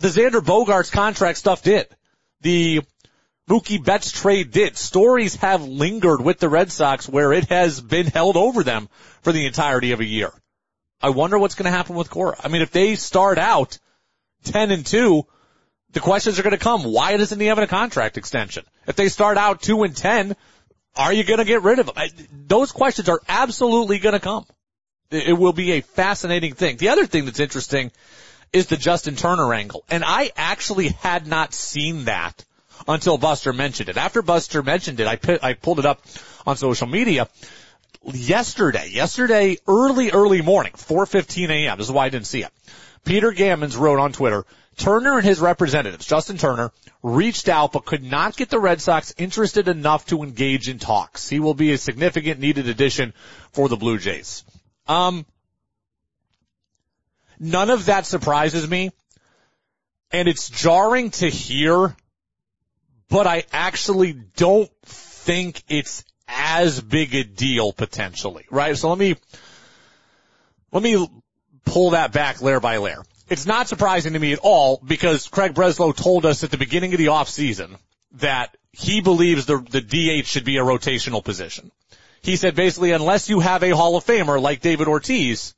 The Xander Bogaerts contract stuff did. The Mookie Betts trade did. Stories have lingered with the Red Sox where it has been held over them for the entirety of a year. I wonder what's going to happen with Cora. If they start out 10-2, the questions are going to come. Why doesn't he have a contract extension? If they start out 2-10, are you going to get rid of him? Those questions are absolutely going to come. It will be a fascinating thing. The other thing that's interesting is the Justin Turner angle. And I actually had not seen that until Buster mentioned it. After Buster mentioned it, I pulled it up on social media yesterday, early morning, 4:15 a.m. This is why I didn't see it. Peter Gammons wrote on Twitter, Turner and his representatives, Justin Turner, reached out but could not get the Red Sox interested enough to engage in talks. He will be a significant needed addition for the Blue Jays. None of that surprises me, and it's jarring to hear, but I actually don't think it's as big a deal potentially, right? So let me pull that back layer by layer. It's not surprising to me at all because Craig Breslow told us at the beginning of the offseason that he believes the DH should be a rotational position. He said basically unless you have a Hall of Famer like David Ortiz,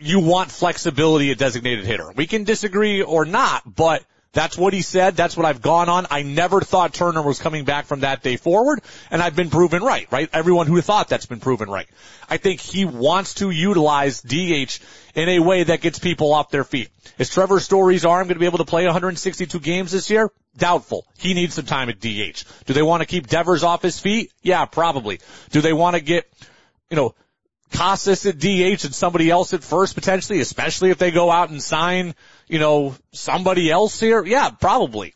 you want flexibility at designated hitter. We can disagree or not, but that's what he said. That's what I've gone on. I never thought Turner was coming back from that day forward, and I've been proven right? Everyone who thought that's been proven right. I think he wants to utilize DH in a way that gets people off their feet. Is Trevor Story's arm going to be able to play 162 games this year? Doubtful. He needs some time at DH. Do they want to keep Devers off his feet? Yeah, probably. Do they want to get, Casas at DH and somebody else at first potentially, especially if they go out and sign, somebody else here? Yeah, probably.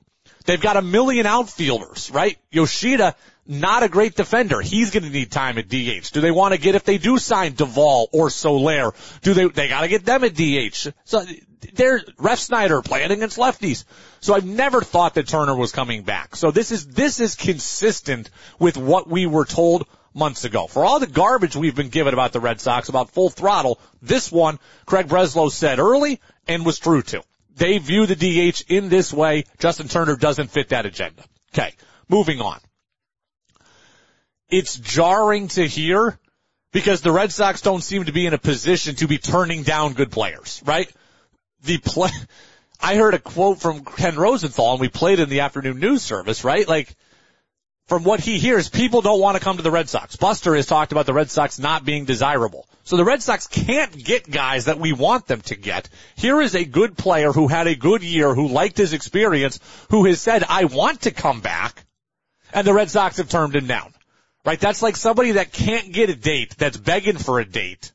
They've got a million outfielders, right? Yoshida, not a great defender. He's going to need time at DH. Do they want to get, if they do sign Duvall or Soler, they got to get them at DH. So they're Ref Snyder playing against lefties. So I've never thought that Turner was coming back. So this is consistent with what we were told months ago. For all the garbage we've been given about the Red Sox, about full throttle, this one, Craig Breslow said early and was true to. They view the DH in this way. Justin Turner doesn't fit that agenda. Okay, moving on. It's jarring to hear because the Red Sox don't seem to be in a position to be turning down good players, right? I heard a quote from Ken Rosenthal, and we played in the afternoon news service, right? Like, from what he hears, people don't want to come to the Red Sox. Buster has talked about the Red Sox not being desirable. So the Red Sox can't get guys that we want them to get. Here is a good player who had a good year, who liked his experience, who has said, I want to come back, and the Red Sox have turned him down. Right? That's like somebody that can't get a date, that's begging for a date.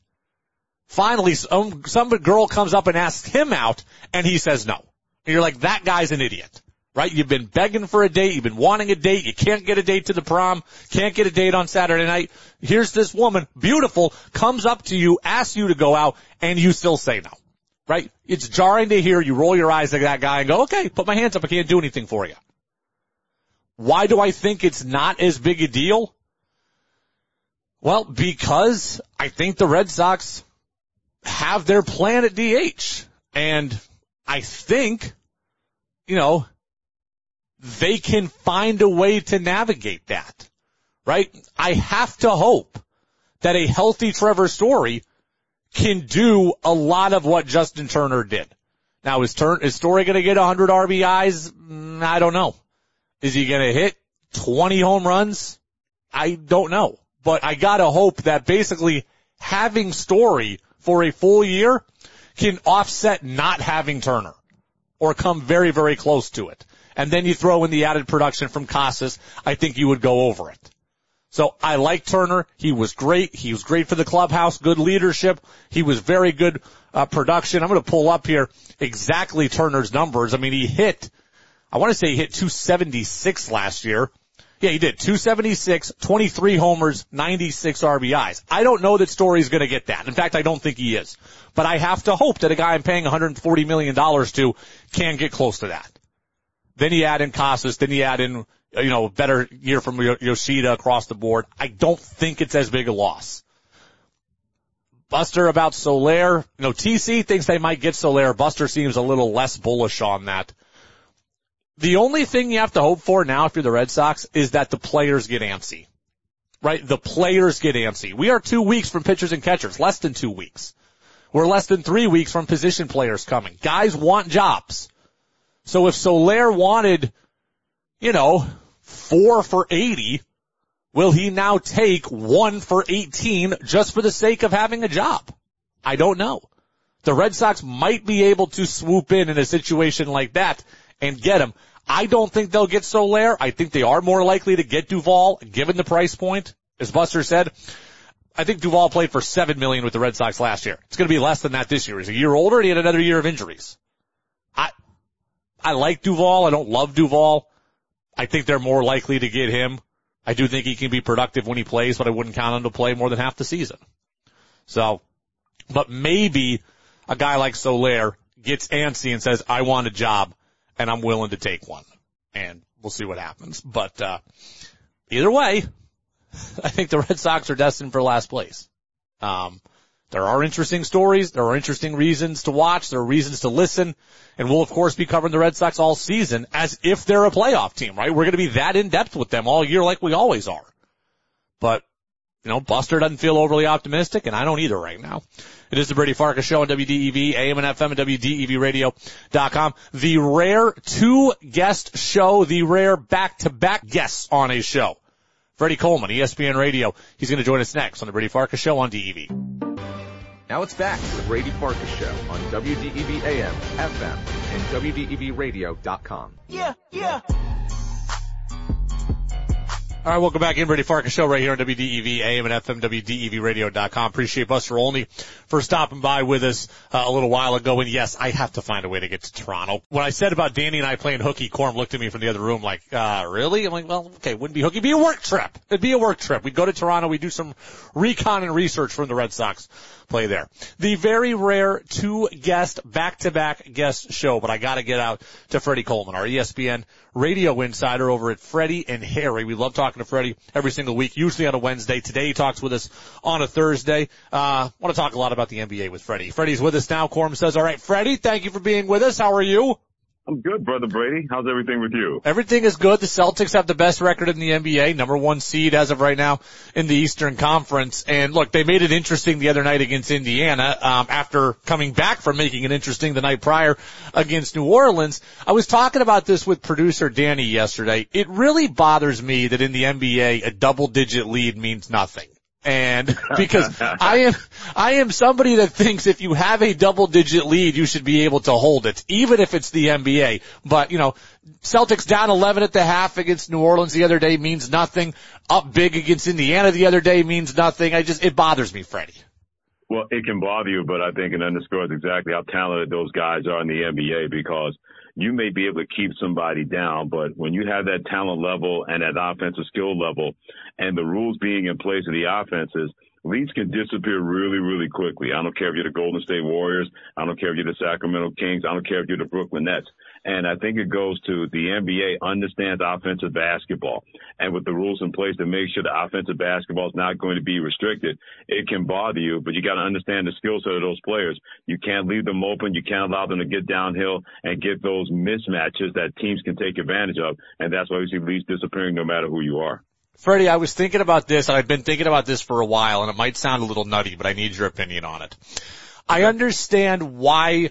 Finally, some girl comes up and asks him out, and he says no. And you're like, that guy's an idiot. Right? You've been begging for a date. You've been wanting a date. You can't get a date to the prom. Can't get a date on Saturday night. Here's this woman, beautiful, comes up to you, asks you to go out, and you still say no. Right? It's jarring to hear. You roll your eyes at that guy and go, okay, put my hands up. I can't do anything for you. Why do I think it's not as big a deal? Well, because I think the Red Sox have their plan at DH. And I think, you know, they can find a way to navigate that, right? I have to hope that a healthy Trevor Story can do a lot of what Justin Turner did. Now, is Story going to get 100 RBIs? I don't know. Is he going to hit 20 home runs? I don't know. But I got to hope that basically having Story for a full year can offset not having Turner or come very, very close to it. And then you throw in the added production from Casas, I think you would go over it. So I like Turner. He was great. He was great for the clubhouse, good leadership. He was very good production. I'm going to pull up here exactly Turner's numbers. I mean, he hit 276 last year. Yeah, he did. 276, 23 homers, 96 RBIs. I don't know that Story's going to get that. In fact, I don't think he is. But I have to hope that a guy I'm paying $140 million to can get close to that. Then you add in Casas. Then you add in, you know, a better year from Yoshida across the board. I don't think it's as big a loss. Buster about Soler. You know, TC thinks they might get Soler. Buster seems a little less bullish on that. The only thing you have to hope for now if you're the Red Sox is that the players get antsy. Right? The players get antsy. We are 2 weeks from pitchers and catchers. Less than 2 weeks. We're less than 3 weeks from position players coming. Guys want jobs. So if Soler wanted, you know, 4 for 80, will he now take 1 for 18 just for the sake of having a job? I don't know. The Red Sox might be able to swoop in a situation like that and get him. I don't think they'll get Soler. I think they are more likely to get Duvall, given the price point. As Buster said, I think Duvall played for $7 million with the Red Sox last year. It's going to be less than that this year. He's a year older, and he had another year of injuries. I like Duvall. I don't love Duvall. I think they're more likely to get him. I do think he can be productive when he plays, but I wouldn't count on him to play more than half the season. So, but maybe a guy like Soler gets antsy and says, I want a job, and I'm willing to take one. And we'll see what happens. But either way, I think the Red Sox are destined for last place. There are interesting stories. There are interesting reasons to watch. There are reasons to listen. And we'll, of course, be covering the Red Sox all season as if they're a playoff team, right? We're going to be that in-depth with them all year like we always are. But, you know, Buster doesn't feel overly optimistic, and I don't either right now. It is the Brady Farkas Show on WDEV, AM and FM, and WDEVradio.com. The rare two-guest show, the rare back-to-back guests on a show. Freddie Coleman, ESPN Radio. He's going to join us next on the Brady Farkas Show on DEV. Now it's back to the Brady Farkas Show on WDEV AM, FM, and WDEVradio.com. Yeah, yeah. All right, welcome back in. Brady Farkas Show right here on WDEV AM and FM, WDEVradio.com. Appreciate Buster Olney for stopping by with us a little while ago. And, yes, I have to find a way to get to Toronto. When I said about Danny and I playing hooky, Corm looked at me from the other room like, really? I'm like, well, okay, wouldn't be hooky. It'd be a work trip. It'd be a work trip. We'd go to Toronto. We'd do some recon and research from the Red Sox play there. The very rare two-guest, back-to-back guest show, but I got to get out to Freddie Coleman, our ESPN radio insider over at Freddie and Harry. We love talking to Freddie every single week, usually on a Wednesday. Today he talks with us on a Thursday. Want to talk a lot about the NBA with Freddie. Freddie's with us now. Corm says, all right, Freddie, thank you for being with us. How are you? I'm good, Brother Brady. How's everything with you? Everything is good. The Celtics have the best record in the NBA, #1 seed as of right now in the Eastern Conference. And, look, they made it interesting the other night against Indiana after coming back from making it interesting the night prior against New Orleans. I was talking about this with producer Danny yesterday. It really bothers me that in the NBA a double-digit lead means nothing. And because I am somebody that thinks if you have a double-digit lead, you should be able to hold it, even if it's the NBA. But, you know, Celtics down 11 at the half against New Orleans the other day means nothing. Up big against Indiana the other day means nothing. It bothers me, Freddie. Well, it can bother you, but I think it underscores exactly how talented those guys are in the NBA, because you may be able to keep somebody down, but when you have that talent level and that offensive skill level and the rules being in place of the offenses, leads can disappear really, really quickly. I don't care if you're the Golden State Warriors. I don't care if you're the Sacramento Kings. I don't care if you're the Brooklyn Nets. And I think it goes to the NBA understands offensive basketball. And with the rules in place to make sure the offensive basketball is not going to be restricted, it can bother you, but you got to understand the skill set of those players. You can't leave them open. You can't allow them to get downhill and get those mismatches that teams can take advantage of. And that's why you see leads disappearing no matter who you are. Freddie, I was thinking about this, and I've been thinking about this for a while, and it might sound a little nutty, but I need your opinion on it. I understand why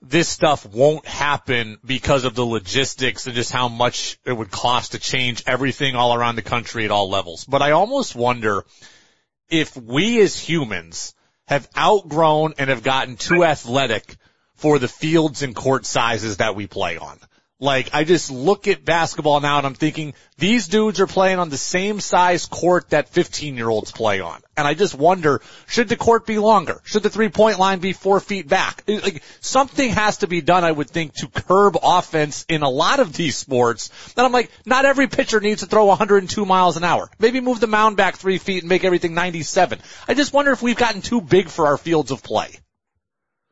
this stuff won't happen because of the logistics and just how much it would cost to change everything all around the country at all levels. But I almost wonder if we as humans have outgrown and have gotten too athletic for the fields and court sizes that we play on. Like, I just look at basketball now and I'm thinking, these dudes are playing on the same size court that 15-year-olds play on. And I just wonder, should the court be longer? Should the three-point line be 4 feet back? Like, something has to be done, I would think, to curb offense in a lot of these sports. That I'm like, not every pitcher needs to throw 102 miles an hour. Maybe move the mound back 3 feet and make everything 97. I just wonder if we've gotten too big for our fields of play.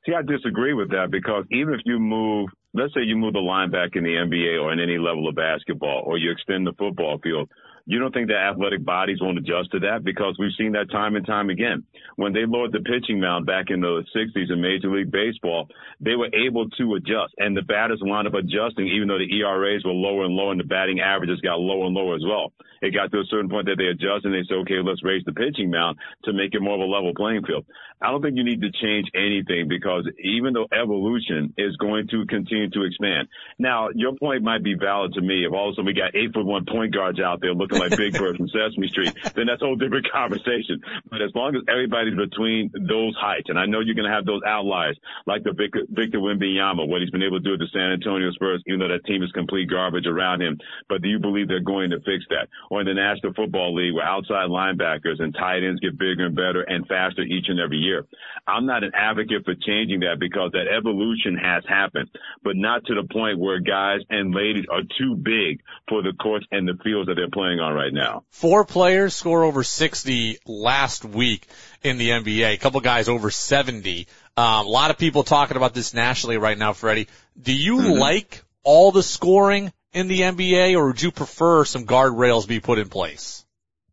See, I disagree with that, because even if you move, let's say you move the line back in the NBA or in any level of basketball, or you extend the football field, you don't think that athletic bodies won't adjust to that? Because we've seen that time and time again. When they lowered the pitching mound back in the 60s in Major League Baseball, they were able to adjust, and the batters wound up adjusting, even though the ERAs were lower and lower and the batting averages got lower and lower as well. It got to a certain point that they adjusted and they said, okay, let's raise the pitching mound to make it more of a level playing field. I don't think you need to change anything, because even though evolution is going to continue to expand. Now, your point might be valid to me. If all of a sudden we got 8'1" point guards out there looking like Big Bird from Sesame Street, then that's a whole different conversation. But as long as everybody's between those heights, and I know you're going to have those outliers, like the Victor Wembanyama, what he's been able to do at the San Antonio Spurs, even though that team is complete garbage around him. But do you believe they're going to fix that? Or in the National Football League, where outside linebackers and tight ends get bigger and better and faster each and every year. I'm not an advocate for changing that, because that evolution has happened, but not to the point where guys and ladies are too big for the courts and the fields that they're playing on right now. 4 players score over 60 last week in the NBA. A couple guys over 70. A lot of people talking about this nationally right now, Freddie. Do you like all the scoring in the NBA, or would you prefer some guardrails be put in place?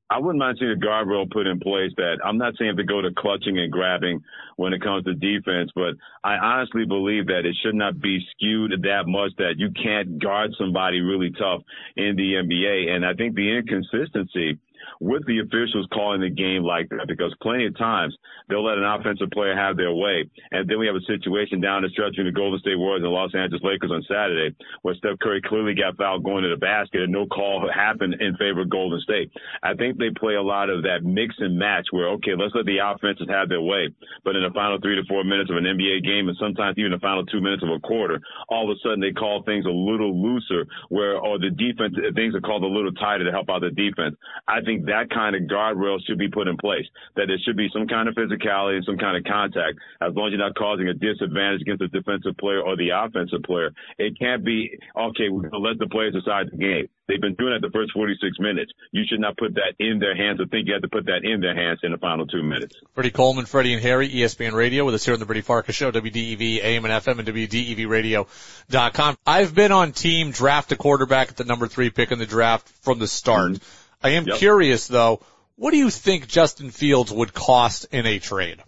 I wouldn't mind seeing a guardrail put in place that I'm not saying to go to clutching and grabbing when it comes to defense, but I honestly believe that it should not be skewed that much that you can't guard somebody really tough in the NBA. And I think the inconsistency with the officials calling the game like that, because plenty of times they'll let an offensive player have their way. And then we have a situation down the stretch in the Golden State Warriors and Los Angeles Lakers on Saturday, where Steph Curry clearly got fouled going to the basket and no call happened in favor of Golden State. I think they play a lot of that mix and match where, okay, let's let the offenses have their way. But in the final 3 to 4 minutes of an NBA game, and sometimes even the final 2 minutes of a quarter, all of a sudden they call things a little looser, where, or the defense, things are called a little tighter to help out the defense. I think that kind of guardrail should be put in place, that there should be some kind of physicality and some kind of contact. As long as you're not causing a disadvantage against the defensive player or the offensive player, it can't be, okay, we're going to let the players decide the game. They've been doing it the first 46 minutes. You should not put that in their hands, or think you have to put that in their hands in the final 2 minutes. Freddie Coleman, Freddie and Harry, ESPN Radio, with us here on the Brady Farkas Show, WDEV AM and FM and WDEVradio.com. I've been on team draft a quarterback at the #3 pick in the draft from the start. I am curious, though, what do you think Justin Fields would cost in a trade?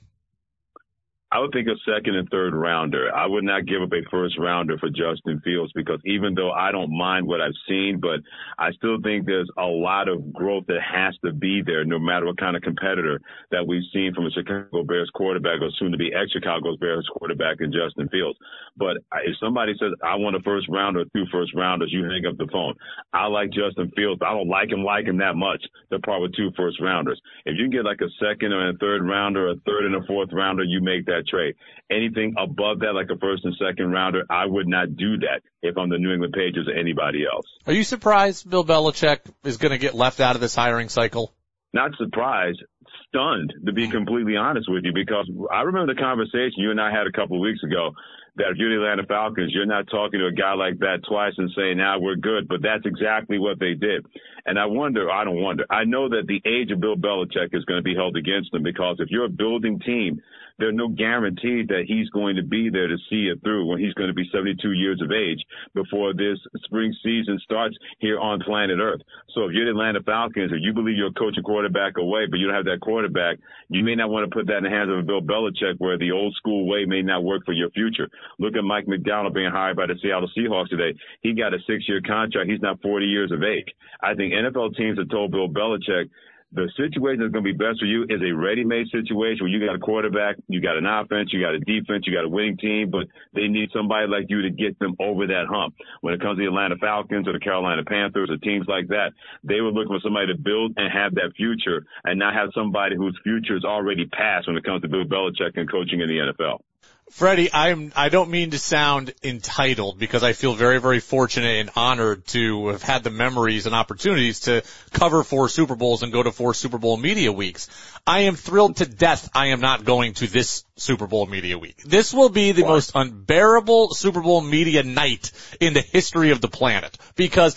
I would think a second and third rounder. I would not give up a first rounder for Justin Fields, because even though I don't mind what I've seen, but I still think there's a lot of growth that has to be there, no matter what kind of competitor that we've seen from a Chicago Bears quarterback, or soon to be ex-Chicago Bears quarterback in Justin Fields. But if somebody says, I want a first rounder, 2 first rounders, you hang up the phone. I like Justin Fields. I don't like him that much to part with 2 first rounders. If you can get like a second and a third rounder, a third and a fourth rounder, you make that trade. Anything above that, like a first and second rounder, I would not do that if I'm the New England Patriots or anybody else. Are you surprised Bill Belichick is going to get left out of this hiring cycle? Not surprised, stunned, to be completely honest with you, because I remember the conversation you and I had a couple of weeks ago that if you're the Atlanta Falcons, you're not talking to a guy like that twice and saying, now we're good, but that's exactly what they did. And I know that the age of Bill Belichick is going to be held against him, because if you're a building team, there's no guarantee that he's going to be there to see it through when he's going to be 72 years of age before this spring season starts here on planet Earth. So if you're the Atlanta Falcons, if you believe you're a coach and quarterback away, but you don't have that quarterback, you may not want to put that in the hands of Bill Belichick, where the old school way may not work for your future. Look at Mike McDonald being hired by the Seattle Seahawks today. He got a 6-year contract. He's not 40 years of age. I think NFL teams have told Bill Belichick, the situation that's going to be best for you is a ready-made situation where you got a quarterback, you got an offense, you got a defense, you got a winning team, but they need somebody like you to get them over that hump. When it comes to the Atlanta Falcons or the Carolina Panthers or teams like that, they were looking for somebody to build and have that future, and not have somebody whose future is already past when it comes to Bill Belichick and coaching in the NFL. Freddie, I don't mean to sound entitled, because I feel very, very fortunate and honored to have had the memories and opportunities to cover 4 Super Bowls and go to 4 Super Bowl media weeks. I am thrilled to death I am not going to this Super Bowl media week. This will be the most unbearable Super Bowl media night in the history of the planet, because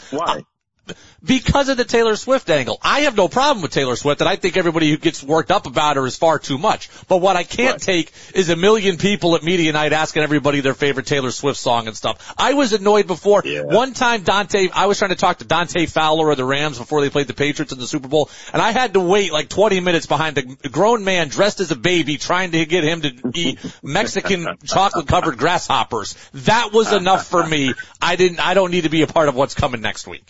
because of the Taylor Swift angle. I have no problem with Taylor Swift, and I think everybody who gets worked up about her is far too much. But what I can't take is a million people at media night asking everybody their favorite Taylor Swift song and stuff. I was annoyed before. Yeah. One time, I was trying to talk to Dante Fowler of the Rams before they played the Patriots in the Super Bowl, and I had to wait like 20 minutes behind a grown man dressed as a baby trying to get him to eat Mexican chocolate-covered grasshoppers. That was enough for me. I don't need to be a part of what's coming next week.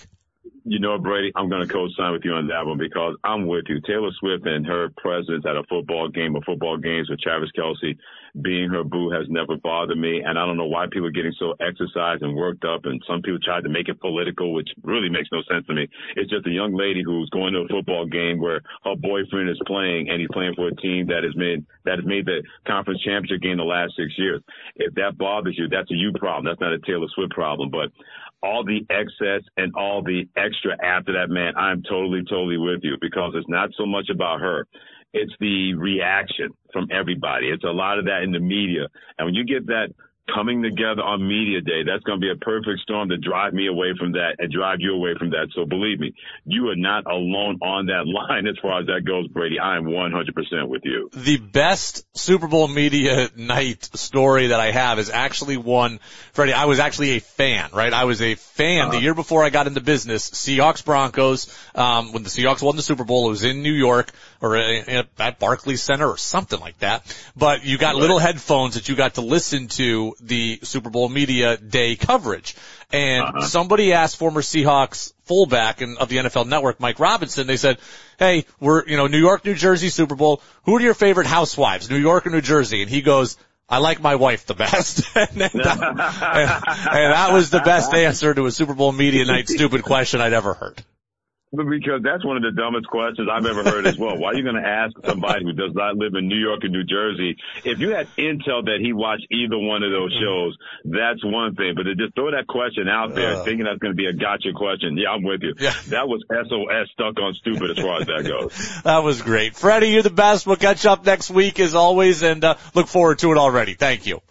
You know, Brady, I'm going to co-sign with you on that one, because I'm with you. Taylor Swift and her presence at a football game or football games with Travis Kelce being her boo has never bothered me. And I don't know why people are getting so exercised and worked up. And some people tried to make it political, which really makes no sense to me. It's just a young lady who's going to a football game where her boyfriend is playing, and he's playing for a team that has made the conference championship game the last 6 years. If that bothers you, that's a you problem. That's not a Taylor Swift problem. But all the excess and all the extra after that, man, I'm totally, totally with you, because it's not so much about her. It's the reaction from everybody. It's a lot of that in the media. And when you get that coming together on media day, that's going to be a perfect storm to drive me away from that and drive you away from that. So believe me, you are not alone on that line as far as that goes, Brady. I am 100% with you. The best Super Bowl media night story that I have is actually one, Freddie, I was actually a fan, right? I was a fan the year before I got into business, Seahawks-Broncos. When the Seahawks won the Super Bowl, it was in New York, or at Barclays Center or something like that. But you got little headphones that you got to listen to the Super Bowl media day coverage. And somebody asked former Seahawks fullback of the NFL Network, Mike Robinson, they said, hey, we're, New York, New Jersey, Super Bowl. Who are your favorite housewives, New York or New Jersey? And he goes, I like my wife the best. and that was the best answer to a Super Bowl media night stupid question I'd ever heard. Because that's one of the dumbest questions I've ever heard as well. Why are you going to ask somebody who does not live in New York and New Jersey? If you had intel that he watched either one of those shows, that's one thing. But to just throw that question out there thinking that's going to be a gotcha question, yeah, I'm with you. Yeah. That was SOS stuck on stupid as far as that goes. That was great. Freddie, you're the best. We'll catch up next week as always, and look forward to it already. Thank you.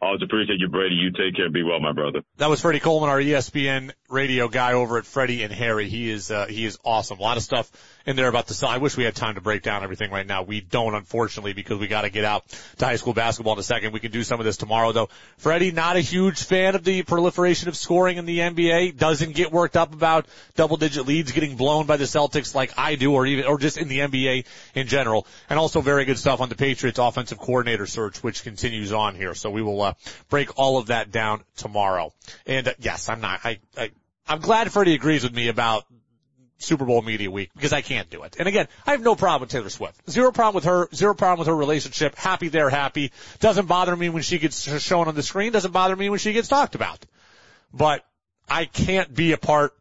Always appreciate you, Brady. You take care. Be well, my brother. That was Freddie Coleman, our ESPN radio guy over at Freddie and Harry. He is awesome. A lot of stuff in there about the Celtics. I wish we had time to break down everything right now. We don't, unfortunately, because we got to get out to high school basketball in a second. We can do some of this tomorrow, though. Freddie, not a huge fan of the proliferation of scoring in the NBA. Doesn't get worked up about double-digit leads getting blown by the Celtics like I do, or just in the NBA in general. And also very good stuff on the Patriots offensive coordinator search, which continues on here. So we will break all of that down tomorrow. And yes, I'm glad Freddie agrees with me about Super Bowl media week, because I can't do it. And again, I have no problem with Taylor Swift. Zero problem with her. Zero problem with her relationship. Happy they're happy. Doesn't bother me when she gets shown on the screen. Doesn't bother me when she gets talked about. But I can't be a part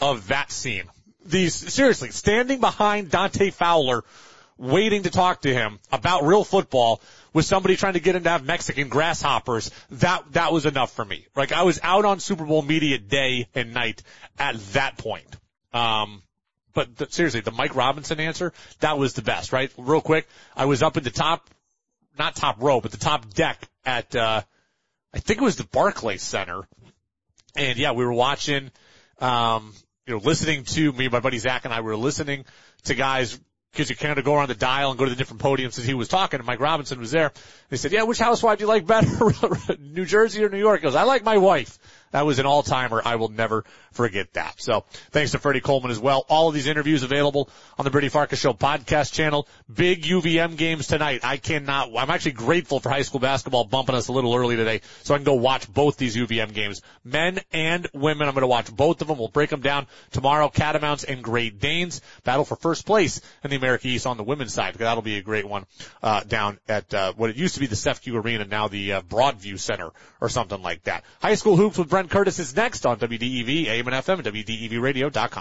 of that scene. Seriously, standing behind Dante Fowler, waiting to talk to him about real football, with somebody trying to get him to have Mexican grasshoppers, that was enough for me. Like, I was out on Super Bowl media day and night at that point. But seriously, the Mike Robinson answer, that was the best, right? Real quick, I was up in the top deck at, I think it was the Barclays Center. And yeah, we were watching, listening to me, my buddy Zach and I were listening to guys, because you kind of go around the dial and go to the different podiums as he was talking, and Mike Robinson was there. They said, yeah, which housewife do you like better, New Jersey or New York? He goes, I like my wife. That was an all-timer. I will never forget that. So thanks to Freddie Coleman as well. All of these interviews available on the Brady Farkas Show podcast channel. Big UVM games tonight. I'm actually grateful for high school basketball bumping us a little early today so I can go watch both these UVM games. Men and women, I'm going to watch both of them. We'll break them down tomorrow. Catamounts and Great Danes battle for first place in the America East on the women's side. That'll be a great one, down at, what it used to be the CEFQ Arena, now the, Broadview Center or something like that. High school hoops with Brent Curtis is next on WDEV, AM and FM, and WDEVradio.com.